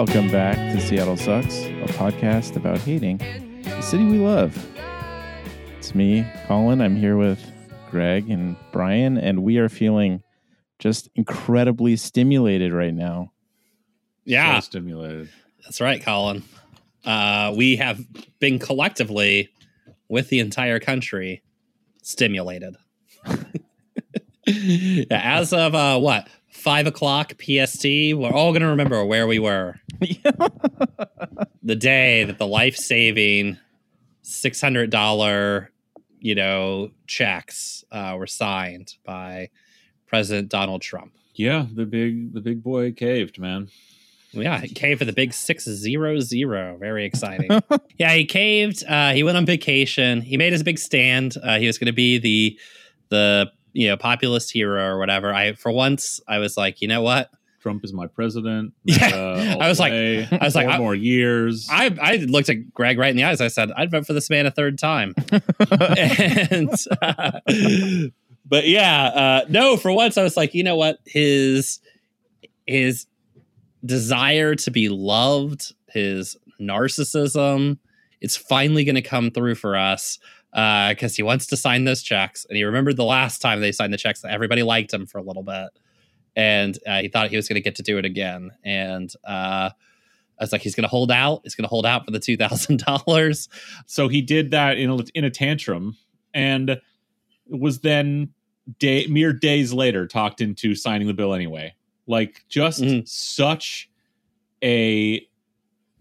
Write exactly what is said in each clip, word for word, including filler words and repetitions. Welcome back to Seattle Sucks, a podcast about hating the city we love. It's me, Colin. I'm here with Greg and Brian, and we are feeling just incredibly stimulated right now. Yeah. So stimulated. That's right, Colin. Uh, we have been collectively, with the entire country, stimulated. As of uh, what? five o'clock P S T, we're all going to remember where we were. Yeah. The day that the life-saving six hundred dollars, you know, checks uh, were signed by President Donald Trump. Yeah, the big the big boy caved, man. Yeah, he caved for the big six zero zero. Very exciting. Yeah, he caved. Uh, he went on vacation. He made his big stand. Uh, he was going to be the the you know, populist hero or whatever. I, for once, I was like, you know what? Trump is my president. Yeah. Uh, I was like, I was like, four I, more years. I, I looked at Greg right in the eyes. I said, I'd vote for this man a third time. and, uh, but yeah, uh, no, for once I was like, you know what? His, his desire to be loved, his narcissism, it's finally going to come through for us. Uh, because he wants to sign those checks, and he remembered the last time they signed the checks, everybody liked him for a little bit, and uh, he thought he was going to get to do it again. And uh, I was like, he's going to hold out. He's going to hold out for the two thousand dollars. So he did that in a, in a tantrum, and was then day mere days later talked into signing the bill anyway. Like just mm-hmm. such a.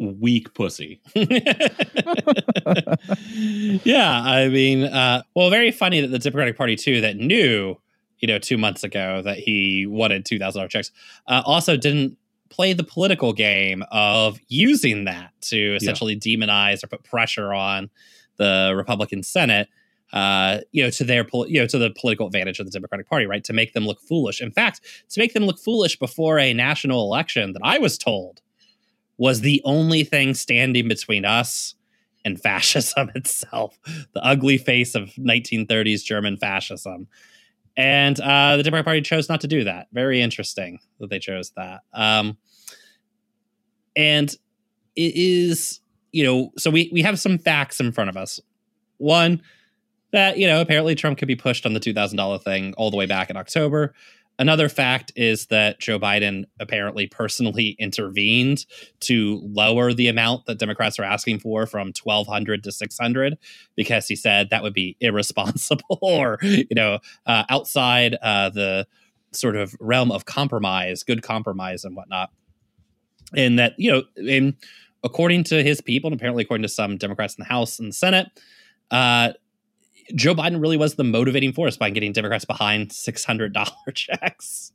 Weak pussy. Yeah, I mean, uh, well, very funny that the Democratic Party, too, that knew, you know, two months ago that he wanted two thousand dollars checks, uh, also didn't play the political game of using that to essentially yeah. demonize or put pressure on the Republican Senate, uh, you know, to their, poli- you know, to the political advantage of the Democratic Party, right, to make them look foolish. In fact, to make them look foolish before a national election that I was told was the only thing standing between us and fascism itself, the ugly face of nineteen thirties German fascism. And uh, the Democratic Party chose not to do that. Very interesting that they chose that. Um, and it is, you know, so we, we have some facts in front of us. One, that, you know, apparently Trump could be pushed on the two thousand dollars thing all the way back in October. Another fact is that Joe Biden apparently personally intervened to lower the amount that Democrats are asking for from twelve hundred to six hundred, because he said that would be irresponsible or, you know, uh, outside uh, the sort of realm of compromise, good compromise and whatnot. And that, you know, in, according to his people, and apparently according to some Democrats in the House and the Senate, uh, Joe Biden really was the motivating force by getting Democrats behind six hundred dollars checks.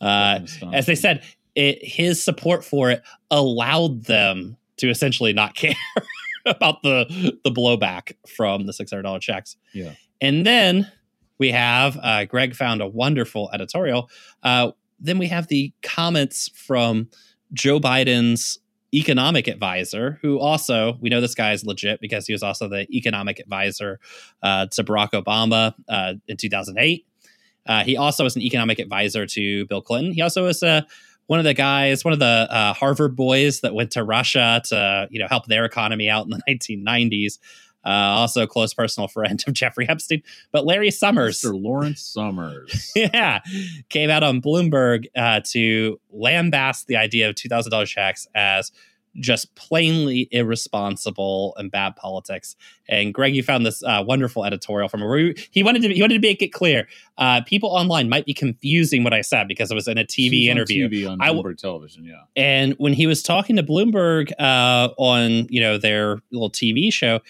Uh, as they said, it, his support for it allowed them to essentially not care about the, the blowback from the six hundred dollars checks. Yeah. And then we have, uh, Greg found a wonderful editorial. Uh, then we have the comments from Joe Biden's economic advisor, who also, we know this guy is legit because he was also the economic advisor uh, to Barack Obama uh, in two thousand eight. Uh, he also was an economic advisor to Bill Clinton. He also was uh, one of the guys, one of the uh, Harvard boys that went to Russia to, you know, help their economy out in the nineteen nineties. Uh, also a close personal friend of Jeffrey Epstein. But Larry Summers. Mister Lawrence Summers. Yeah. Came out on Bloomberg uh, to lambast the idea of two thousand dollars checks as just plainly irresponsible and bad politics. And Greg, you found this uh, wonderful editorial from where we, he wanted to he wanted to make it clear. Uh, people online might be confusing what I said because it was in a T V interview. T V on Bloomberg I, television, yeah. And when he was talking to Bloomberg uh, on, you know, their little T V show,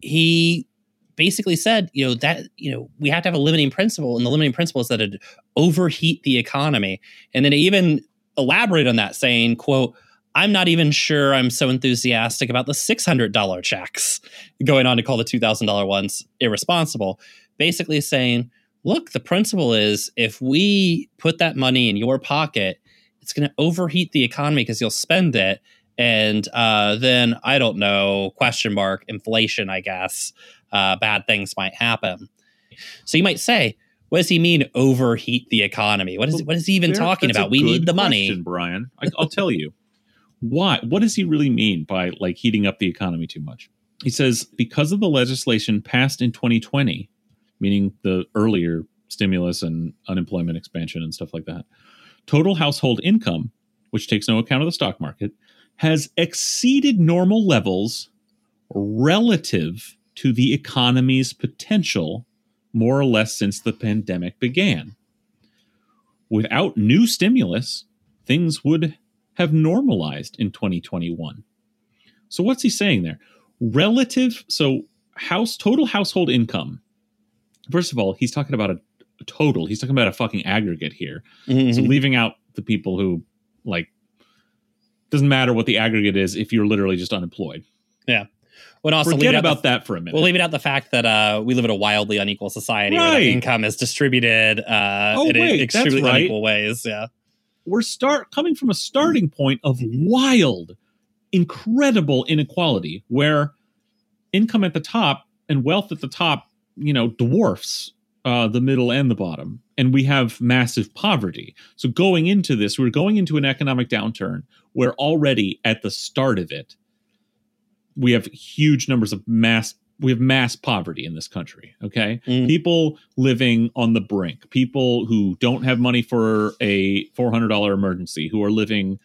he basically said, you know, that, you know, we have to have a limiting principle, and the limiting principle is that it overheat the economy. And then he even elaborated on that, saying, quote, I'm not even sure I'm so enthusiastic about the six hundred dollars checks, going on to call the two thousand dollars ones irresponsible, basically saying, look, the principle is if we put that money in your pocket, it's going to overheat the economy because you'll spend it. And uh, then, I don't know, question mark, inflation, I guess, uh, bad things might happen. So you might say, what does he mean overheat the economy? What is, well, what is he even there, talking about? We need the question, money. Brian, I, I'll tell you. why? What does he really mean by like heating up the economy too much? He says, because of the legislation passed in twenty twenty, meaning the earlier stimulus and unemployment expansion and stuff like that, total household income, which takes no account of the stock market, has exceeded normal levels relative to the economy's potential more or less since the pandemic began. Without new stimulus, things would have normalized in twenty twenty-one. So what's he saying there? Relative, so house total household income. First of all, he's talking about a total. He's talking about a fucking aggregate here. Mm-hmm. So leaving out the people who, like, doesn't matter what the aggregate is if you're literally just unemployed. Yeah. Well, also forget about the, that for a minute. We'll leave it out the fact that uh, we live in a wildly unequal society right. where income is distributed uh, oh, in wait, extremely right. unequal ways. Yeah, we're start coming from a starting point of wild, incredible inequality where income at the top and wealth at the top, you know, dwarfs uh, the middle and the bottom. And we have massive poverty. So going into this, we're going into an economic downturn where already at the start of it, we have huge numbers of mass, we have mass poverty in this country, okay? Mm. People living on the brink, people who don't have money for a four hundred dollars emergency, who are living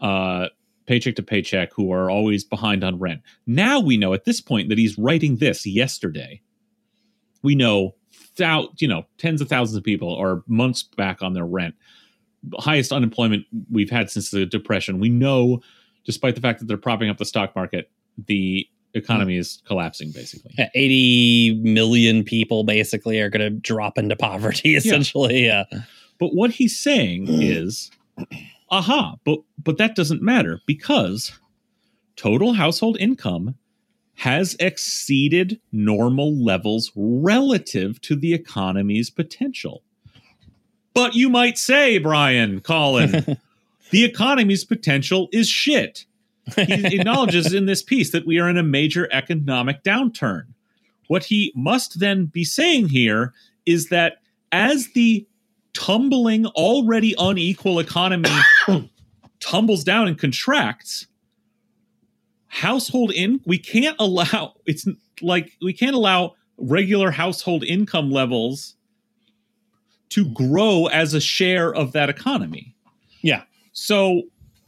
uh, paycheck to paycheck, who are always behind on rent. Now we know at this point that he's writing this yesterday. We know, thou- you know, tens of thousands of people are months back on their rent. Highest unemployment we've had since the Depression. We know, despite the fact that they're propping up the stock market, the economy is collapsing, basically. Yeah, eighty million people, basically, are going to drop into poverty, essentially. Yeah. Yeah. But what he's saying is, aha, but, but that doesn't matter because total household income has exceeded normal levels relative to the economy's potential. But you might say, Brian, Colin, the economy's potential is shit. He acknowledges in this piece that we are in a major economic downturn. What he must then be saying here is that as the tumbling, already unequal economy tumbles down and contracts, household in we can't allow it's like we can't allow regular household income levels to grow as a share of that economy. Yeah. So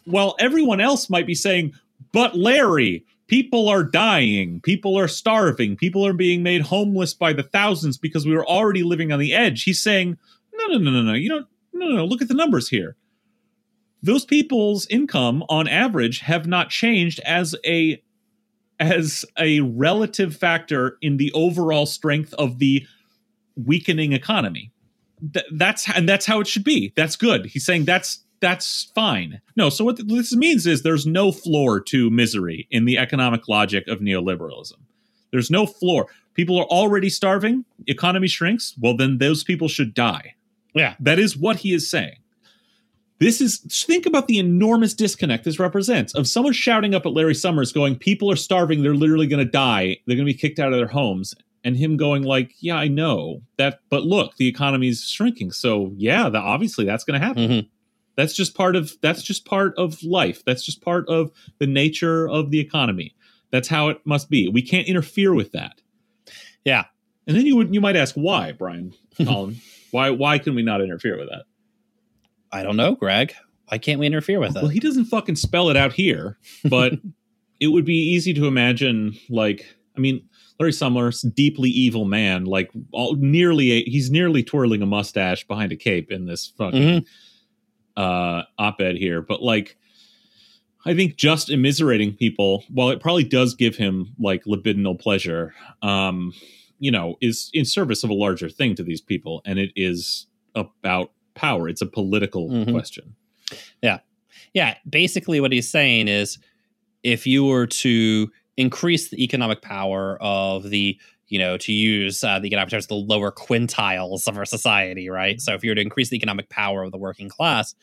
while everyone else might be saying, but Larry, people are dying, people are starving, people are being made homeless by the thousands because we were already living on the edge. He's saying, no, no, no, no, no, you don't, no, no, no, look at the numbers here. Those people's income on average have not changed as a, as a relative factor in the overall strength of the weakening economy. Th- that's, and that's how it should be. That's good. He's saying that's, That's fine. No, so what this means is there's no floor to misery in the economic logic of neoliberalism. There's no floor. People are already starving. Economy shrinks. Well, then those people should die. Yeah. That is what he is saying. This is, think about the enormous disconnect this represents of someone shouting up at Larry Summers going, people are starving. They're literally going to die. They're going to be kicked out of their homes. And him going like, yeah, I know that. But look, the economy's shrinking. So yeah, the, obviously that's going to happen. Mm-hmm. That's just part of that's just part of life. That's just part of the nature of the economy. That's how it must be. We can't interfere with that. Yeah. And then you would you might ask why, Brian, Colin, why why can we not interfere with that? I don't know, Greg. Why can't we interfere with that? Well, he doesn't fucking spell it out here, but it would be easy to imagine. Like, I mean, Larry Summers, deeply evil man, like all, nearly a, he's nearly twirling a mustache behind a cape in this fucking. Mm-hmm. uh op-ed here, but like I think just immiserating people, while it probably does give him like libidinal pleasure, um you know, is in service of a larger thing to these people, and it is about power. It's a political mm-hmm. question. Yeah. Yeah, basically what he's saying is if you were to increase the economic power of the, you know, to use uh, the economic terms, the lower quintiles of our society, right? So if you were to increase the economic power of the working class,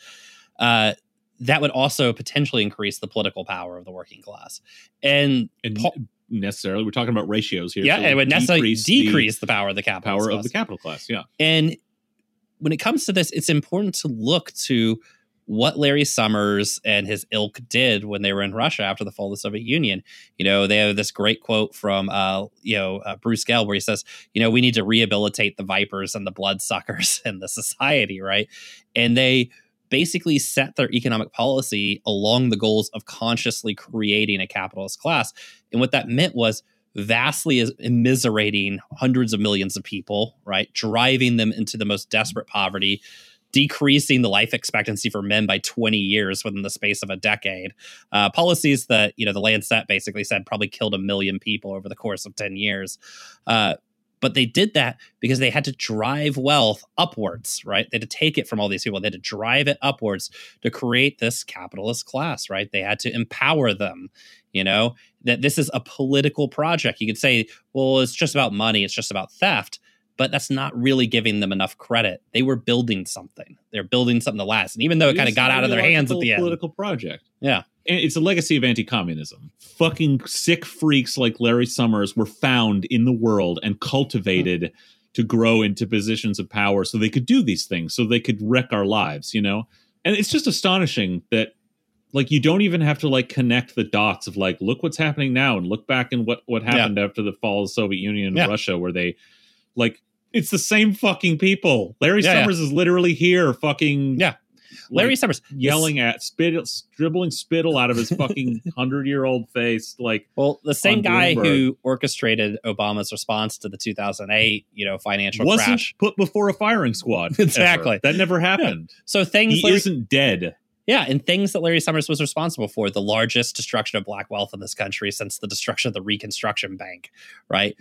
uh, that would also potentially increase the political power of the working class. And, and po- necessarily, we're talking about ratios here. Yeah, so it would necessarily decrease, decrease the, the power of the capital power class. Power of the capital class, yeah. And when it comes to this, it's important to look to what Larry Summers and his ilk did when they were in Russia after the fall of the Soviet Union. You know, they have this great quote from, uh, you know, uh, Bruce Gell, where he says, you know, we need to rehabilitate the vipers and the bloodsuckers and the society, right? And they basically set their economic policy along the goals of consciously creating a capitalist class. And what that meant was vastly immiserating hundreds of millions of people, right? Driving them into the most desperate poverty, decreasing the life expectancy for men by twenty years within the space of a decade. Uh, policies that, you know, the Lancet basically said probably killed a million people over the course of ten years. Uh, But they did that because they had to drive wealth upwards, right? They had to take it from all these people. They had to drive it upwards to create this capitalist class, right? They had to empower them, you know, that this is a political project. You could say, well, it's just about money. It's just about theft. But that's not really giving them enough credit. They were building something. They're building something to last. And even though it, it kind of got out of their hands at the end. It's a political project. Yeah. It's a legacy of anti-communism. Fucking sick freaks like Larry Summers were found in the world and cultivated huh. to grow into positions of power so they could do these things, so they could wreck our lives, you know? And it's just astonishing that, like, you don't even have to, like, connect the dots of, like, look what's happening now and look back and what, what happened yeah. after the fall of the Soviet Union and yeah. Russia, where they, like, it's the same fucking people. Larry yeah, Summers yeah. is literally here fucking... yeah. Larry like Summers yelling at, spit, dribbling spittle out of his fucking hundred-year-old face. Like, well, the same guy Bloomberg. who orchestrated Obama's response to the two thousand eight, you know, financial Wasn't crash put before a firing squad. Exactly, ever. That never happened. Yeah. So things he Larry, isn't dead. Yeah, and things that Larry Summers was responsible for: the largest destruction of black wealth in this country since the destruction of the Reconstruction Bank. Right.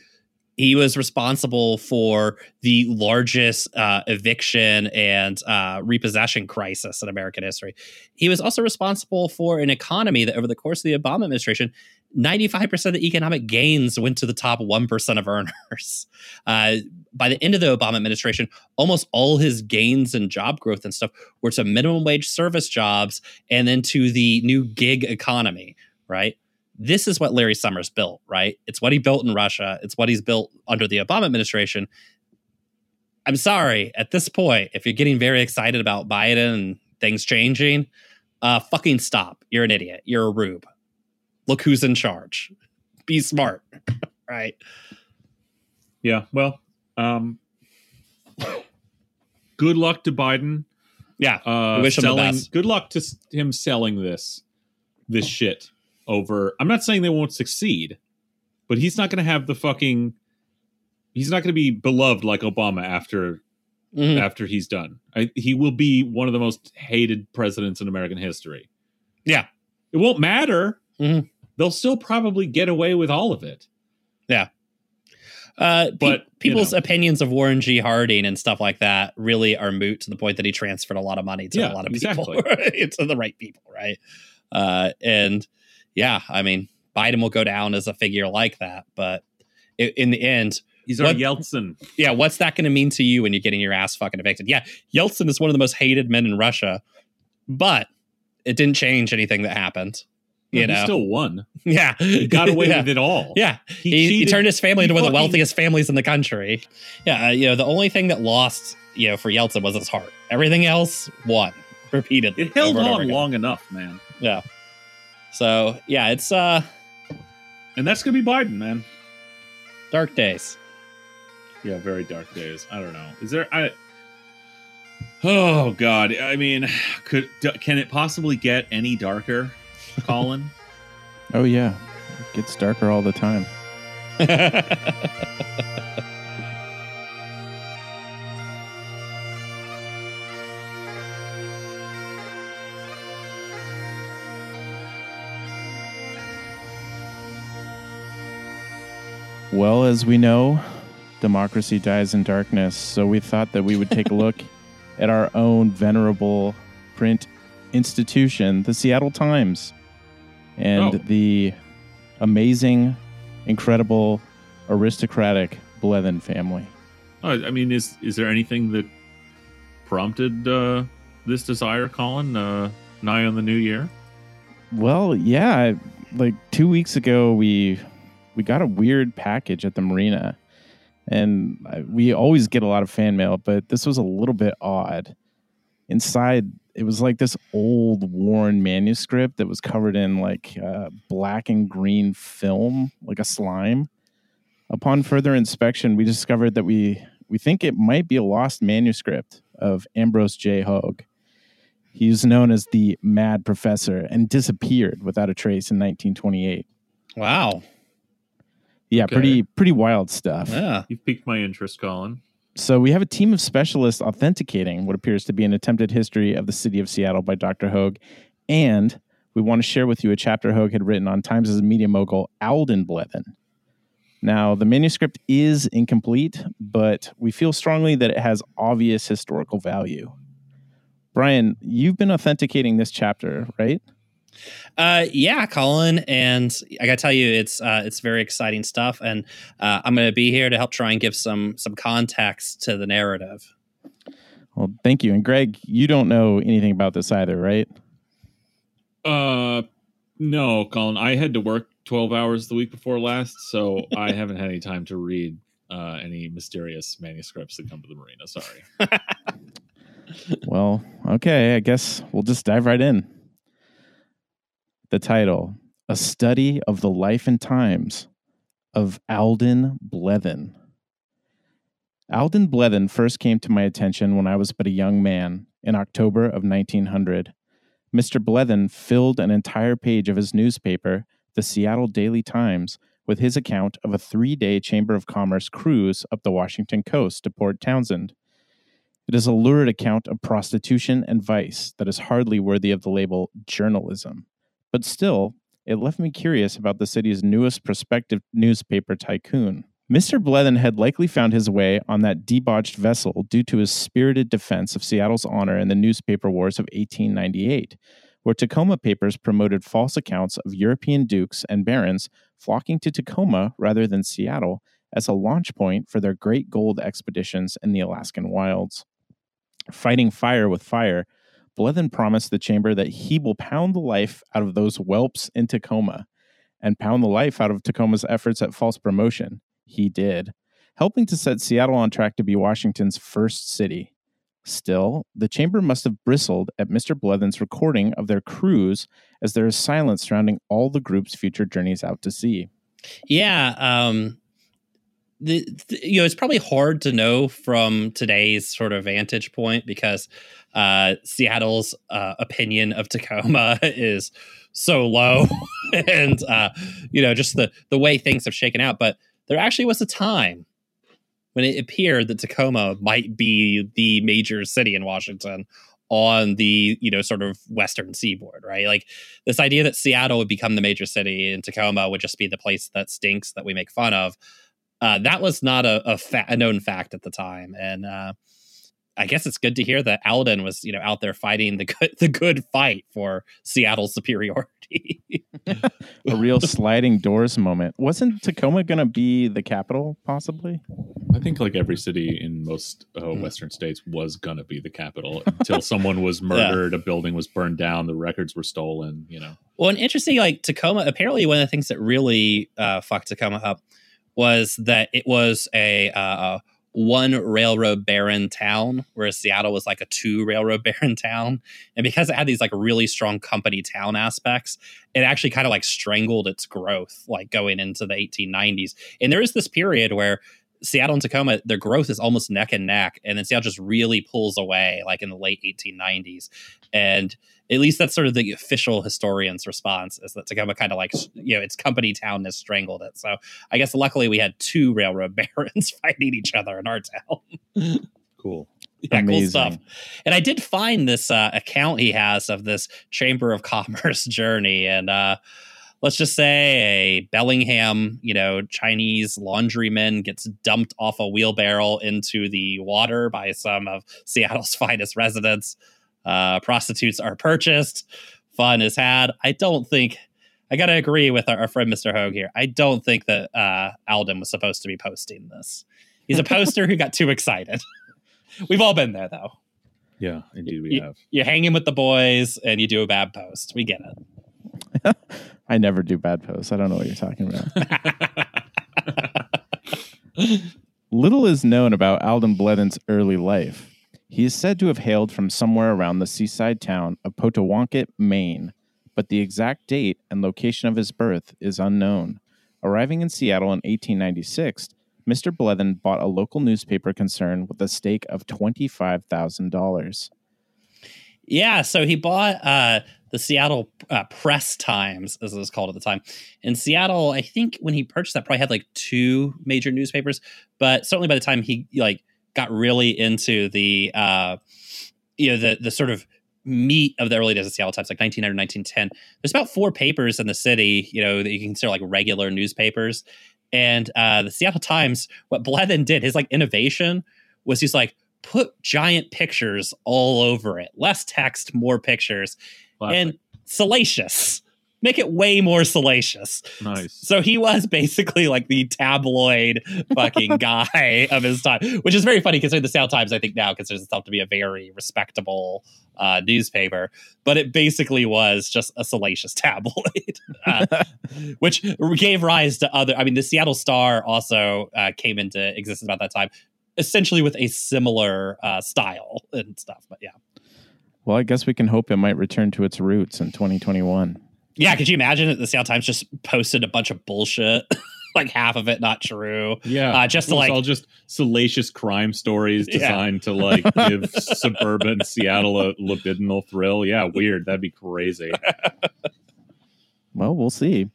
He was responsible for the largest uh, eviction and uh, repossession crisis in American history. He was also responsible for an economy that over the course of the Obama administration, ninety-five percent of the economic gains went to the top one percent of earners. Uh, by the end of the Obama administration, almost all his gains and job growth and stuff were to minimum wage service jobs and then to the new gig economy, right? This is what Larry Summers built, right? It's what he built in Russia. It's what he's built under the Obama administration. I'm sorry, at this point, if you're getting very excited about Biden and things changing, uh, fucking stop. You're an idiot. You're a rube. Look who's in charge. Be smart, right? Yeah, well, um, good luck to Biden. Yeah, uh, wish selling, him the best. Good luck to him selling this, this shit. Over, I'm not saying they won't succeed, but he's not going to have the fucking, he's not going to be beloved like Obama after mm-hmm. after he's done. I, he will be one of the most hated presidents in American history. Yeah. It won't matter. Mm-hmm. They'll still probably get away with all of it. Yeah. Uh, but pe- people's you know. opinions of Warren G. Harding and stuff like that really are moot to the point that he transferred a lot of money to yeah, a lot of exactly. people. Right? To the right people, right? Uh, and yeah, I mean, Biden will go down as a figure like that, but in, in the end, he's our Yeltsin. Yeah, what's that going to mean to you when you're getting your ass fucking evicted? Yeah, Yeltsin is one of the most hated men in Russia, but it didn't change anything that happened. You no, know, he still won. Yeah, he got away yeah. with it all. Yeah, he, he, he turned his family into one of the wealthiest families in the country. Yeah, uh, you know, the only thing that lost, you know, for Yeltsin was his heart. Everything else won repeatedly. It held on long enough, man. Yeah. So, yeah, it's... uh, and that's going to be Biden, man. Dark days. Yeah, very dark days. I don't know. Is there... I. Oh, God. I mean, could can it possibly get any darker, Colin? Oh, yeah. It gets darker all the time. Well, as we know, democracy dies in darkness, so we thought that we would take a look at our own venerable print institution, the Seattle Times, and oh. the amazing, incredible, aristocratic Blethen family. Oh, I mean, is is there anything that prompted uh, this desire, Colin, uh, nigh on the new year? Well, yeah. Like two weeks ago, we... we got a weird package at the marina, and we always get a lot of fan mail, but this was a little bit odd. Inside It was like this old worn manuscript that was covered in like uh, black and green film, like a slime. Upon further inspection, we discovered that we, we think it might be a lost manuscript of Ambrose J. Hogue. He was known as the Mad Professor and disappeared without a trace in nineteen twenty-eight. Wow. Yeah, okay. pretty pretty wild stuff. Yeah. You've piqued my interest, Colin. So we have a team of specialists authenticating what appears to be an attempted history of the city of Seattle by Doctor Hogue. And we want to share with you a chapter Hogue had written on Times' media mogul, Alden Blethen. Now, the manuscript is incomplete, but we feel strongly that it has obvious historical value. Brian, you've been authenticating this chapter, right? Uh, yeah, Colin. And I got to tell you, it's uh, it's very exciting stuff. And uh, I'm going to be here to help try and give some some context to the narrative. Well, thank you. And Greg, you don't know anything about this either, right? Uh, no, Colin. I had to work twelve hours the week before last, so I haven't had any time to read uh, any mysterious manuscripts that come to the marina. Sorry. Well, okay, I guess we'll just dive right in. The title, A Study of the Life and Times of Alden Blethen. Alden Blethen first came to my attention when I was but a young man in October of nineteen hundred. Mister Blethen filled an entire page of his newspaper, the Seattle Daily Times, with his account of a three-day Chamber of Commerce cruise up the Washington coast to Port Townsend. It is a lurid account of prostitution and vice that is hardly worthy of the label journalism. But still, it left me curious about the city's newest prospective newspaper tycoon. Mister Blethen had likely found his way on that debauched vessel due to his spirited defense of Seattle's honor in the newspaper wars of eighteen ninety-eight, where Tacoma papers promoted false accounts of European dukes and barons flocking to Tacoma rather than Seattle as a launch point for their great gold expeditions in the Alaskan wilds. Fighting fire with fire, Blethen promised the chamber that he will pound the life out of those whelps in Tacoma and pound the life out of Tacoma's efforts at false promotion. He did, helping to set Seattle on track to be Washington's first city. Still, the chamber must have bristled at Mister Blethen's recording of their cruise, as there is silence surrounding all the group's future journeys out to sea. Yeah, um... The, the, you know, it's probably hard to know from today's sort of vantage point because uh, Seattle's uh, opinion of Tacoma is so low and, uh, you know, just the, the way things have shaken out. But there actually was a time when it appeared that Tacoma might be the major city in Washington on the, you know, sort of western seaboard, right? Like this idea that Seattle would become the major city and Tacoma would just be the place that stinks that we make fun of. Uh, that was not a a, fa- a known fact at the time, and uh, I guess it's good to hear that Alden was, you know, out there fighting the good, the good fight for Seattle's superiority. A real sliding doors moment. Wasn't Tacoma going to be the capital, possibly? I think like every city in most uh, mm. Western states was going to be the capital until someone was murdered, yeah. A building was burned down, the records were stolen. You know. Well, and interesting, like Tacoma. Apparently, one of the things that really uh, fucked Tacoma up was that it was a uh, one railroad baron town, whereas Seattle was like a two railroad baron town. And because it had these like really strong company town aspects, it actually kind of like strangled its growth, like going into the eighteen nineties. And there is this period where Seattle and Tacoma, their growth is almost neck and neck. And then Seattle just really pulls away like in the late eighteen nineties. And at least that's sort of the official historian's response, is that Tacoma kind of like, you know, its company town has strangled it. So I guess luckily we had two railroad barons fighting each other in our town. Cool. Yeah, amazing. Cool stuff. And I did find this uh, account he has of this Chamber of Commerce journey. And uh, let's just say a Bellingham, you know, Chinese laundryman gets dumped off a wheelbarrow into the water by some of Seattle's finest residents. Uh, prostitutes are purchased. Fun is had. I don't think, I got to agree with our, our friend Mister Hogue here. I don't think that uh, Alden was supposed to be posting this. He's a poster who got too excited. We've all been there, though. Yeah, indeed we you, have. You're hanging with the boys and you do a bad post. We get it. I never do bad posts. I don't know what you're talking about. Little is known about Alden Blethen's early life. He is said to have hailed from somewhere around the seaside town of Potawatomi, Maine, but the exact date and location of his birth is unknown. Arriving in Seattle in eighteen ninety-six, Mister Blethen bought a local newspaper concern with a stake of twenty-five thousand dollars. Yeah, so he bought uh, the Seattle uh, Press Times, as it was called at the time. In Seattle, I think when he purchased that, probably had like two major newspapers. But certainly by the time he like got really into the, uh, you know, the the sort of meat of the early days of Seattle Times, like nineteen hundred, nineteen ten, there's about four papers in the city, you know, that you can consider like regular newspapers. And uh, the Seattle Times, what Blethen did, his like innovation was he's like, put giant pictures all over it. Less text, more pictures. Classic. And salacious. Make it way more salacious. Nice. So he was basically like the tabloid fucking guy of his time, which is very funny considering the Seattle Times, I think now considers itself to be a very respectable uh, newspaper, but it basically was just a salacious tabloid, uh, which gave rise to other, I mean, the Seattle Star also uh, came into existence about that time, essentially with a similar uh, style and stuff, but yeah. Well, I guess we can hope it might return to its roots in twenty twenty-one. Yeah, could you imagine that the Seattle Times just posted a bunch of bullshit, like half of it not true? Yeah, uh, just to like all just salacious crime stories designed yeah. to like give suburban Seattle a libidinal thrill. Yeah, weird. That'd be crazy. Well, we'll see.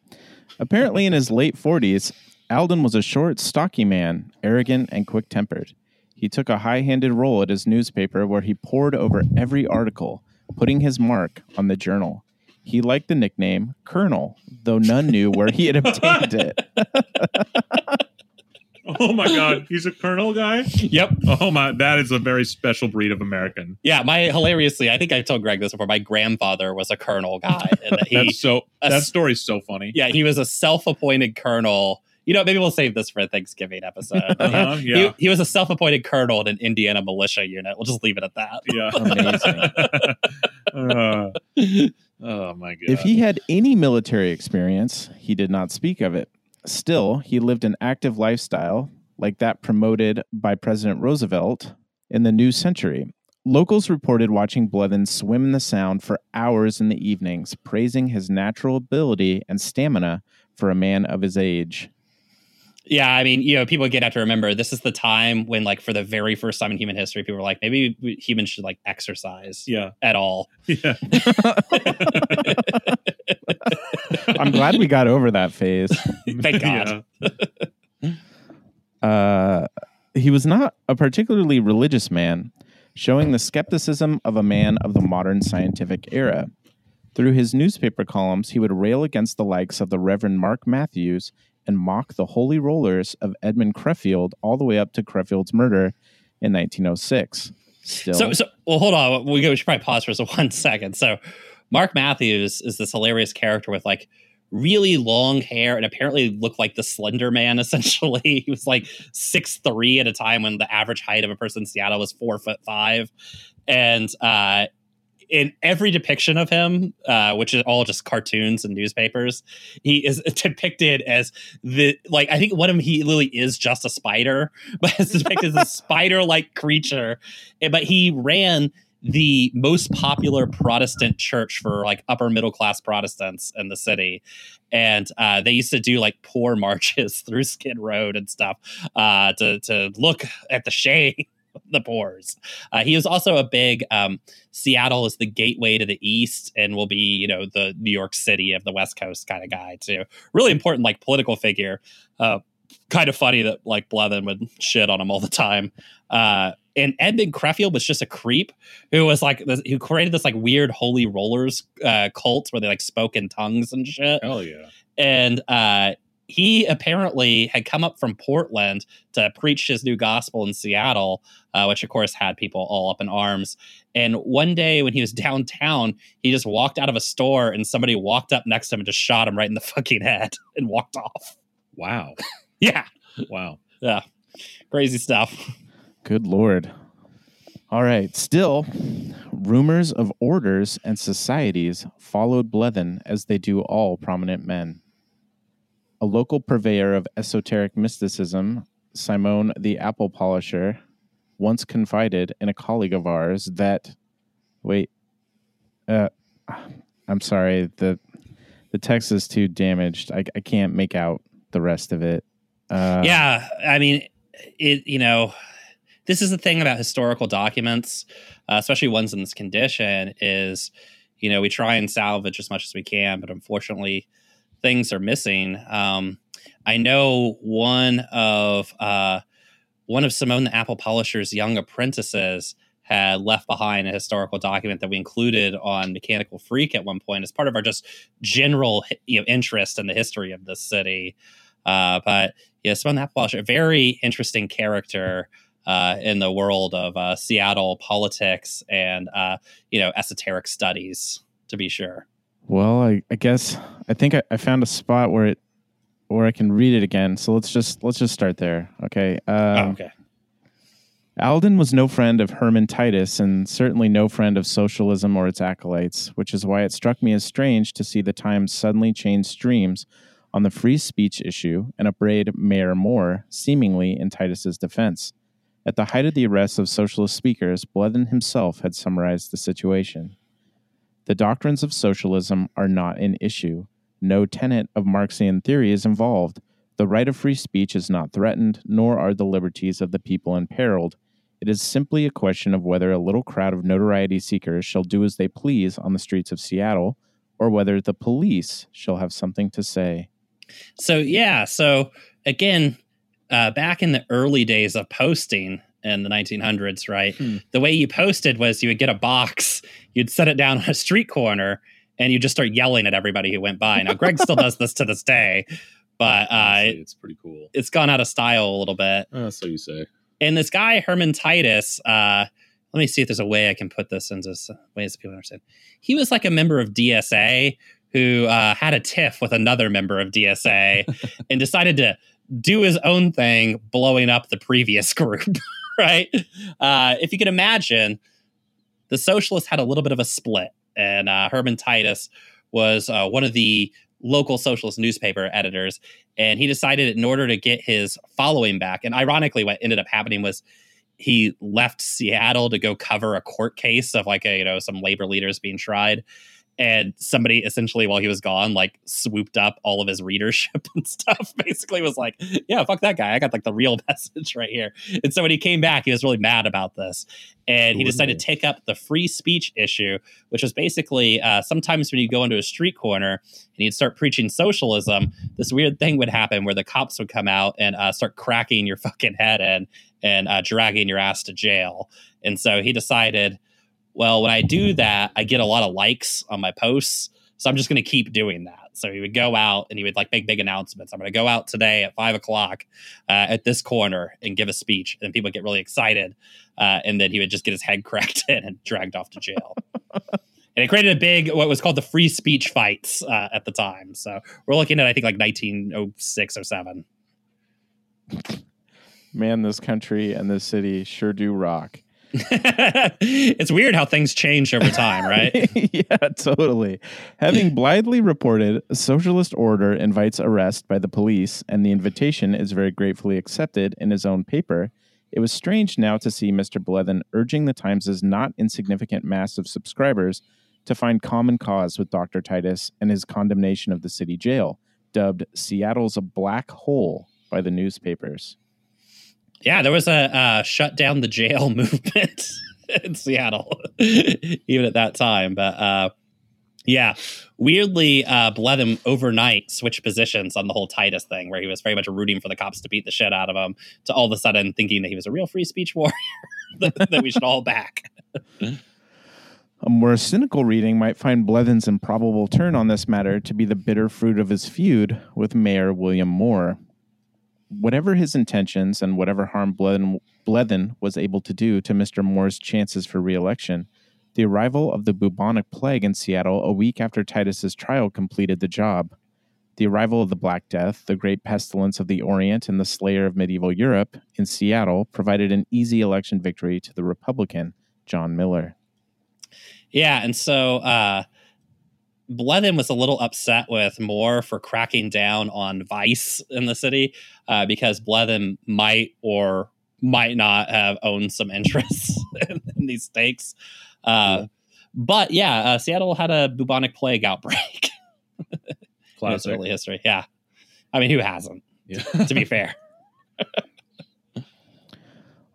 Apparently, in his late forties, Alden was a short, stocky man, arrogant and quick-tempered. He took a high-handed role at his newspaper where he pored over every article, putting his mark on the journal. He liked the nickname Colonel, though none knew where he had obtained it. Oh, my God. He's a colonel guy? Yep. Oh, my. That is a very special breed of American. Yeah. My hilariously, I think I told Greg this before. My grandfather was a colonel guy. And that, he, that's so, a, that story's so funny. Yeah. He was a self-appointed colonel. You know, maybe we'll save this for a Thanksgiving episode. Uh-huh, he, yeah. he, he was a self-appointed colonel in an Indiana militia unit. We'll just leave it at that. Yeah. Amazing. uh, oh, my God. If he had any military experience, he did not speak of it. Still, he lived an active lifestyle like that promoted by President Roosevelt in the new century. Locals reported watching Blethen swim in the Sound for hours in the evenings, praising his natural ability and stamina for a man of his age. Yeah, I mean, you know, people again have to remember this is the time when, like, for the very first time in human history, people were like, maybe we, humans should like exercise, yeah, at all. Yeah. I'm glad we got over that phase. Thank God. Yeah. Uh, he was not a particularly religious man, showing the skepticism of a man of the modern scientific era. Through his newspaper columns, he would rail against the likes of the Reverend Mark Matthews and mock the holy rollers of Edmund Creffield all the way up to Creffield's murder in nineteen oh six. Still. So, so, well, hold on. We, we should probably pause for one second. So Mark Matthews is this hilarious character with like really long hair and apparently looked like the Slender Man, essentially. He was like six three at a time when the average height of a person in Seattle was four foot five. And, uh, in every depiction of him, uh, which is all just cartoons and newspapers, he is depicted as the, like, I think one of them, he literally is just a spider, but is depicted as a spider-like creature. And, but he ran the most popular Protestant church for, like, upper-middle-class Protestants in the city. And uh, they used to do, like, poor marches through Skid Road and stuff uh, to, to look at the shame. The pores. Uh, he was also a big um, Seattle is the gateway to the East and will be, you know, the New York City of the West Coast kind of guy too. Really important, like political figure. Uh, kind of funny that like Blethen would shit on him all the time. Uh, and Edmund Creffield was just a creep who was like, this, who created this like weird holy rollers uh, cult where they like spoke in tongues and shit. Oh yeah. And uh, he apparently had come up from Portland to preach his new gospel in Seattle, uh, which, of course, had people all up in arms. And one day when he was downtown, he just walked out of a store and somebody walked up next to him and just shot him right in the fucking head and walked off. Wow. Yeah. Wow. Yeah. Crazy stuff. Good Lord. All right. Still, rumors of orders and societies followed Blethen as they do all prominent men. A local purveyor of esoteric mysticism, Simon the Apple Polisher, once confided in a colleague of ours that, wait, uh, I'm sorry, the the text is too damaged. I, I can't make out the rest of it. Uh, yeah, I mean, it. You know, this is the thing about historical documents, uh, especially ones in this condition, is, you know, we try and salvage as much as we can, but unfortunately, things are missing. Um, I know one of uh, one of Simone the Apple Polisher's young apprentices had left behind a historical document that we included on Mechanical Freak at one point as part of our just general, you know, interest in the history of this city. Uh, but yeah, Simone the Apple Polisher, a very interesting character uh, in the world of uh, Seattle politics and uh, you know, esoteric studies, to be sure. Well, I, I guess I think I, I found a spot where it where I can read it again. So let's just let's just start there. Okay. Um, oh, okay. Alden was no friend of Herman Titus and certainly no friend of socialism or its acolytes, which is why it struck me as strange to see the Times suddenly change streams on the free speech issue and upbraid Mayor Moore, seemingly in Titus's defense. At the height of the arrests of socialist speakers, Blethen himself had summarized the situation. The doctrines of socialism are not an issue. No tenet of Marxian theory is involved. The right of free speech is not threatened, nor are the liberties of the people imperiled. It is simply a question of whether a little crowd of notoriety seekers shall do as they please on the streets of Seattle, or whether the police shall have something to say. So, yeah. So, again, uh, back in the early days of posting, in the nineteen hundreds, right? Hmm. The way you posted was you would get a box, you'd set it down on a street corner, and you just start yelling at everybody who went by. Now, Greg still does this to this day, but uh, honestly, it's pretty cool. It's gone out of style a little bit. Uh, so you say. And this guy, Herman Titus, uh, let me see if there's a way I can put this into ways that people understand. He was like a member of D S A who uh, had a tiff with another member of D S A and decided to do his own thing, blowing up the previous group. Right. Uh, if you can imagine, the socialists had a little bit of a split, and uh, Herman Titus was uh, one of the local socialist newspaper editors. And he decided in order to get his following back, and ironically, what ended up happening was he left Seattle to go cover a court case of like, a, you know, some labor leaders being tried. And somebody essentially, while he was gone, like swooped up all of his readership and stuff, basically was like, yeah, fuck that guy. I got like the real message right here. And so when he came back, he was really mad about this. And he decided to take up the free speech issue, which was basically uh, sometimes when you go into a street corner and you'd start preaching socialism, this weird thing would happen where the cops would come out and uh, start cracking your fucking head in and uh, dragging your ass to jail. And so he decided, well, when I do that, I get a lot of likes on my posts, so I'm just going to keep doing that. So he would go out and he would like make big announcements. I'm going to go out today at five o'clock uh, at this corner and give a speech, and people would get really excited, uh, and then he would just get his head cracked in and dragged off to jail. And it created a big, what was called the free speech fights uh, at the time. So we're looking at, I think, like nineteen oh six or seven. Man, this country and this city sure do rock. It's weird how things change over time, right? Yeah, totally. Having blithely reported, a socialist order invites arrest by the police, and the invitation is very gratefully accepted in his own paper. It was strange now to see Mister Blethen urging the Times' not insignificant mass of subscribers to find common cause with Doctor Titus and his condemnation of the city jail, dubbed Seattle's a black hole by the newspapers. Yeah, there was a uh, shut down the jail movement in Seattle, even at that time. But uh, yeah, weirdly, uh, Blethen overnight switched positions on the whole Titus thing, where he was very much rooting for the cops to beat the shit out of him, to all of a sudden thinking that he was a real free speech warrior that, that we should all back. A more cynical reading might find Blethen's improbable turn on this matter to be the bitter fruit of his feud with Mayor William Moore. Whatever his intentions and whatever harm Blethen, Blethen was able to do to Mister Moore's chances for re-election, the arrival of the bubonic plague in Seattle a week after Titus's trial completed the job. The arrival of the Black Death, the great pestilence of the Orient and the slayer of medieval Europe in Seattle, provided an easy election victory to the Republican, John Miller. Yeah, and so... Uh... Blethen was a little upset with Moore for cracking down on vice in the city uh, because Blethen might or might not have owned some interests in, in these stakes. Uh, yeah. But yeah, uh, Seattle had a bubonic plague outbreak. Classic. In its early history. Yeah. I mean, who hasn't? Yeah. To be fair.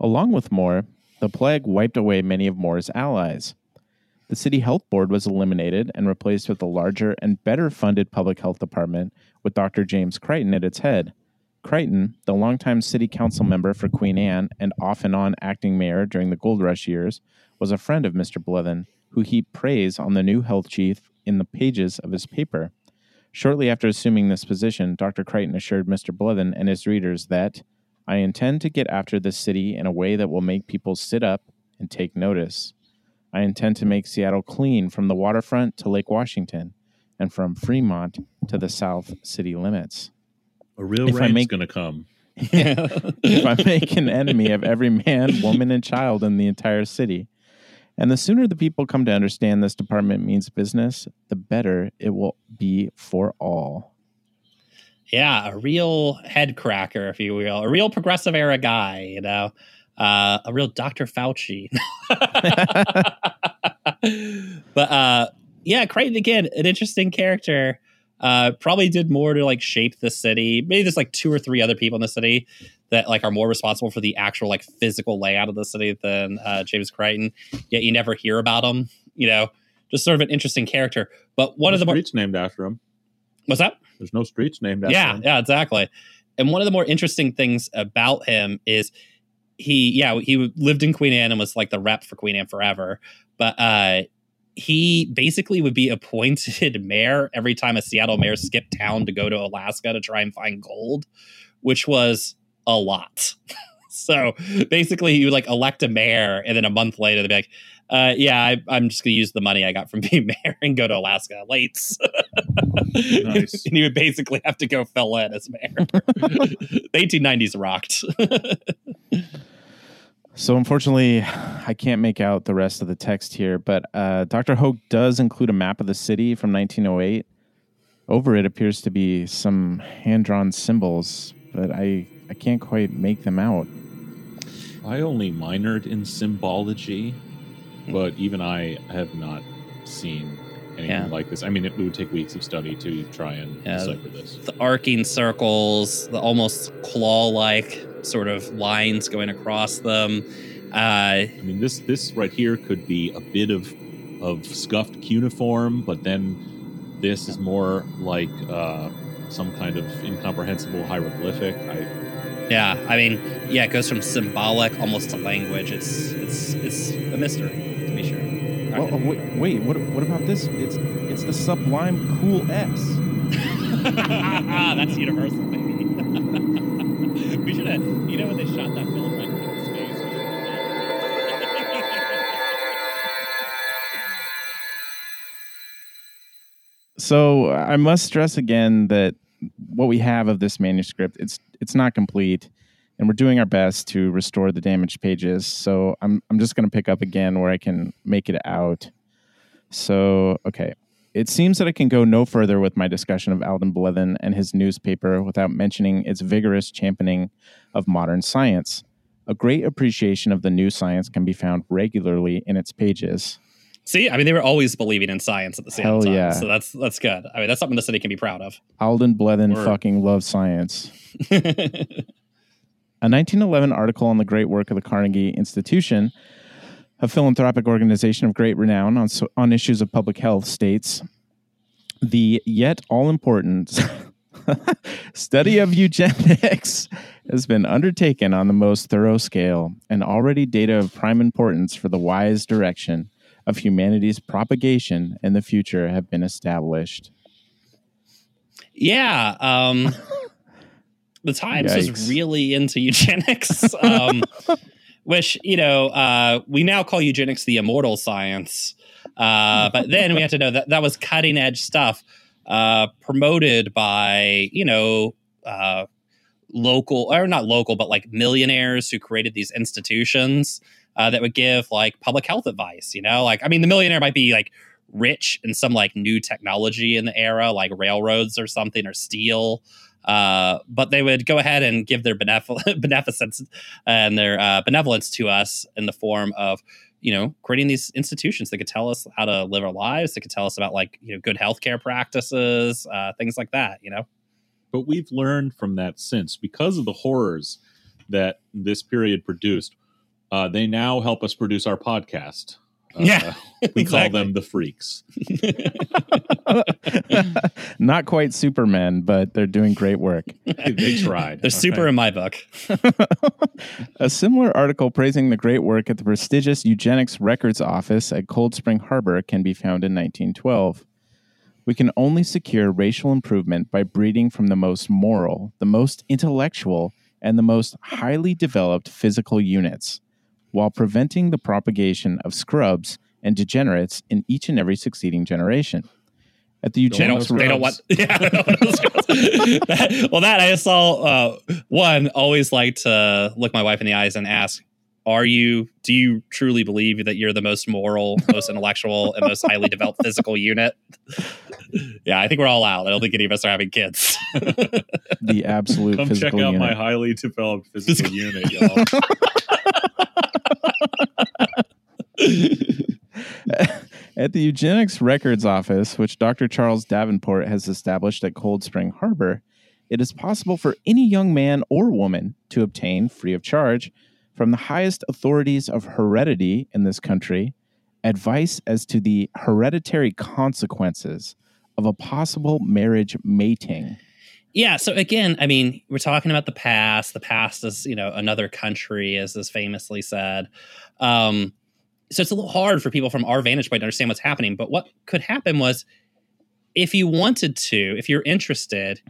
Along with Moore, the plague wiped away many of Moore's allies. The city health board was eliminated and replaced with a larger and better funded public health department with Doctor James Crichton at its head. Crichton, the longtime city council member for Queen Anne and off and on acting mayor during the gold rush years, was a friend of Mister Blethen, who heaped praise on the new health chief in the pages of his paper. Shortly after assuming this position, Doctor Crichton assured Mister Blethen and his readers that, "I intend to get after this city in a way that will make people sit up and take notice. I intend to make Seattle clean from the waterfront to Lake Washington and from Fremont to the south city limits. A real rain's going to come. Yeah, if I make an enemy of every man, woman, and child in the entire city. And the sooner the people come to understand this department means business, the better it will be for all." Yeah, a real head cracker, if you will. A real progressive era guy, you know. Uh, a real Doctor Fauci. But uh, yeah, Crichton, again, an interesting character. Uh, probably did more to like shape the city. Maybe there's like two or three other people in the city that like are more responsible for the actual like physical layout of the city than uh, James Crichton. Yet you never hear about him. You know, just sort of an interesting character. But one no of the streets more... named after him. What's that? There's no streets named after yeah, him. Yeah, yeah, exactly. And one of the more interesting things about him is he, yeah, he lived in Queen Anne and was like the rep for Queen Anne forever. But uh, he basically would be appointed mayor every time a Seattle mayor skipped town to go to Alaska to try and find gold, which was a lot. So basically you like elect a mayor and then a month later they'd be like, uh, yeah, I, I'm just going to use the money I got from being mayor and go to Alaska Lates. Nice. And he would basically have to go fill in as mayor. The eighteen nineties rocked. So unfortunately, I can't make out the rest of the text here, but uh, Doctor Hogue does include a map of the city from nineteen oh eight. Over it appears to be some hand-drawn symbols, but I, I can't quite make them out. I only minored in symbology, but even I have not seen anything yeah. like this. I mean, it would take weeks of study to try and yeah, decipher this. The arcing circles, the almost claw-like sort of lines going across them. Uh, I mean, this this right here could be a bit of of scuffed cuneiform, but then this is more like uh, some kind of incomprehensible hieroglyphic. I, yeah, I mean, yeah, it goes from symbolic almost to language. It's it's it's a mystery, to be sure. Well, oh, wait, wait, what what about this? It's it's the sublime cool S. That's universal, baby. We should have, you know, when they shot that film right in his face. So I must stress again that what we have of this manuscript, it's it's not complete, and we're doing our best to restore the damaged pages. So I'm I'm just going to pick up again where I can make it out. So okay. It seems that I can go no further with my discussion of Alden Blethen and his newspaper without mentioning its vigorous championing of modern science. A great appreciation of the new science can be found regularly in its pages. See, I mean, they were always believing in science at the same Hell time, yeah. so that's that's good. I mean, that's something the city can be proud of. Alden Blethen Word. fucking loves science. A nineteen eleven article on the great work of the Carnegie Institution, a philanthropic organization of great renown on so, on issues of public health, states, "The yet all-important study of eugenics has been undertaken on the most thorough scale, and already data of prime importance for the wise direction of humanity's propagation in the future have been established." Yeah, um, the Times Yikes. was really into eugenics. Um Which, you know, uh, we now call eugenics the immortal science. Uh, but then we have to know that that was cutting edge stuff uh, promoted by, you know, uh, local or not local, but like millionaires who created these institutions uh, that would give like public health advice. You know, like, I mean, the millionaire might be like rich in some like new technology in the era, like railroads or something or steel. Uh, but they would go ahead and give their benefol- beneficence and their uh, benevolence to us in the form of, you know, creating these institutions that could tell us how to live our lives, that could tell us about, like, you know, good healthcare practices, uh, things like that, you know. But we've learned from that since, because of the horrors that this period produced. Uh, they now help us produce our podcast. Uh, yeah, we exactly. call them the freaks. Not quite Superman, but they're doing great work. They tried. They're super right. in my book. A similar article praising the great work at the prestigious Eugenics Records Office at Cold Spring Harbor can be found in nineteen twelve. We can only secure racial improvement by breeding from the most moral, the most intellectual, and the most highly developed physical units, while preventing the propagation of scrubs and degenerates in each and every succeeding generation. At the Eugenics, they don't want. Yeah, I don't want that, well, that I saw uh, one always like to look my wife in the eyes and ask, "Are you? Do you truly believe that you're the most moral, most intellectual, and most highly developed physical unit?" Yeah, I think we're all out. I don't think any of us are having kids. The absolute. Come physical check out unit. My highly developed physical unit, y'all. At the Eugenics Records Office, which Doctor Charles Davenport has established at Cold Spring Harbor, it is possible for any young man or woman to obtain, free of charge, from the highest authorities of heredity in this country, advice as to the hereditary consequences of a possible marriage mating. Yeah. So again, I mean, we're talking about the past. The past is, you know, another country, as is famously said. Um, so it's a little hard for people from our vantage point to understand what's happening. But what could happen was, if you wanted to, if you're interested,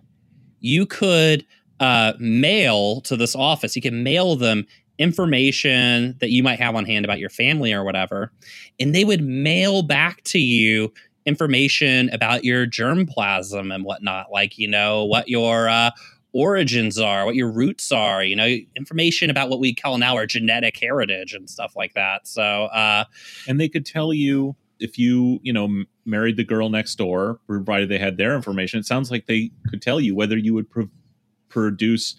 you could uh, mail to this office. You can mail them information that you might have on hand about your family or whatever, and they would mail back to you information about your germplasm and whatnot, like, you know, what your uh, origins are, what your roots are, you know, information about what we call now our genetic heritage and stuff like that. So, uh, and they could tell you if you, you know, m- married the girl next door, provided they had their information. It sounds like they could tell you whether you would pro- produce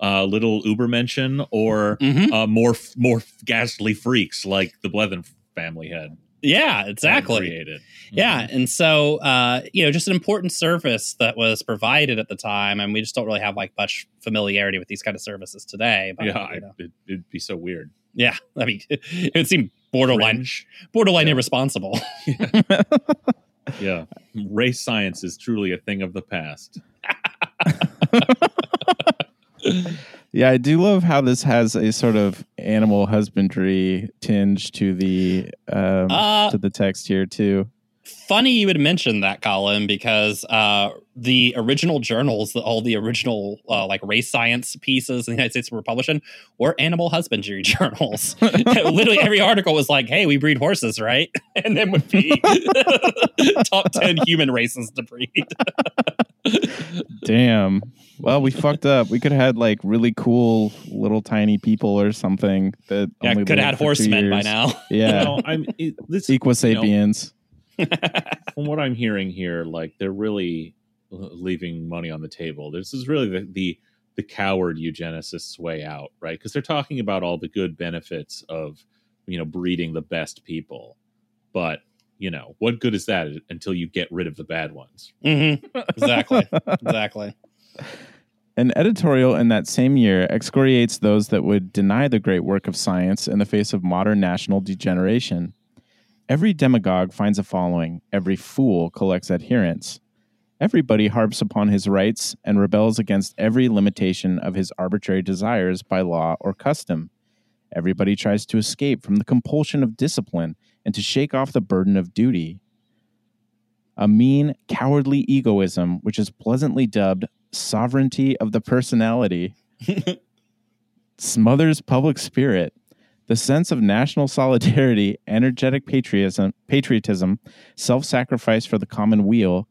a uh, little Ubermenschen or mm-hmm. uh, more, f- more ghastly freaks like the Blethen family had. Yeah, exactly. Mm-hmm. Yeah. And so, uh, you know, just an important service that was provided at the time. And we just don't really have like much familiarity with these kind of services today. But, yeah, you know. it, it'd be so weird. Yeah. I mean, it, it would seem borderline, Fringe. borderline yeah. irresponsible. Yeah. Yeah. Race science is truly a thing of the past. Yeah, I do love how this has a sort of animal husbandry tinge to the um, uh, to the text here too. Funny you would mention that, Colin, because uh, the original journals, the, all the original uh, like race science pieces in the United States were published in were animal husbandry journals. Literally every article was like, "Hey, we breed horses, right?" And then would be top ten human races to breed. Damn. Well, we fucked up. We could have had like really cool little tiny people or something that yeah, only could have had horsemen by now. Yeah. No, I'm, it, this, Equus sapiens. You know, from what I'm hearing here, like they're really leaving money on the table. This is really the the, the coward eugenicists' way out, right? Because they're talking about all the good benefits of, you know, breeding the best people. But you know, what good is that until you get rid of the bad ones? Mm-hmm. Exactly. Exactly. An editorial in that same year excoriates those that would deny the great work of science in the face of modern national degeneration. Every demagogue finds a following. Every fool collects adherents. Everybody harps upon his rights and rebels against every limitation of his arbitrary desires by law or custom. Everybody tries to escape from the compulsion of discipline and to shake off the burden of duty. A mean, cowardly egoism, which is pleasantly dubbed sovereignty of the personality, smothers public spirit. The sense of national solidarity, energetic patriotism, patriotism, self-sacrifice for the common weal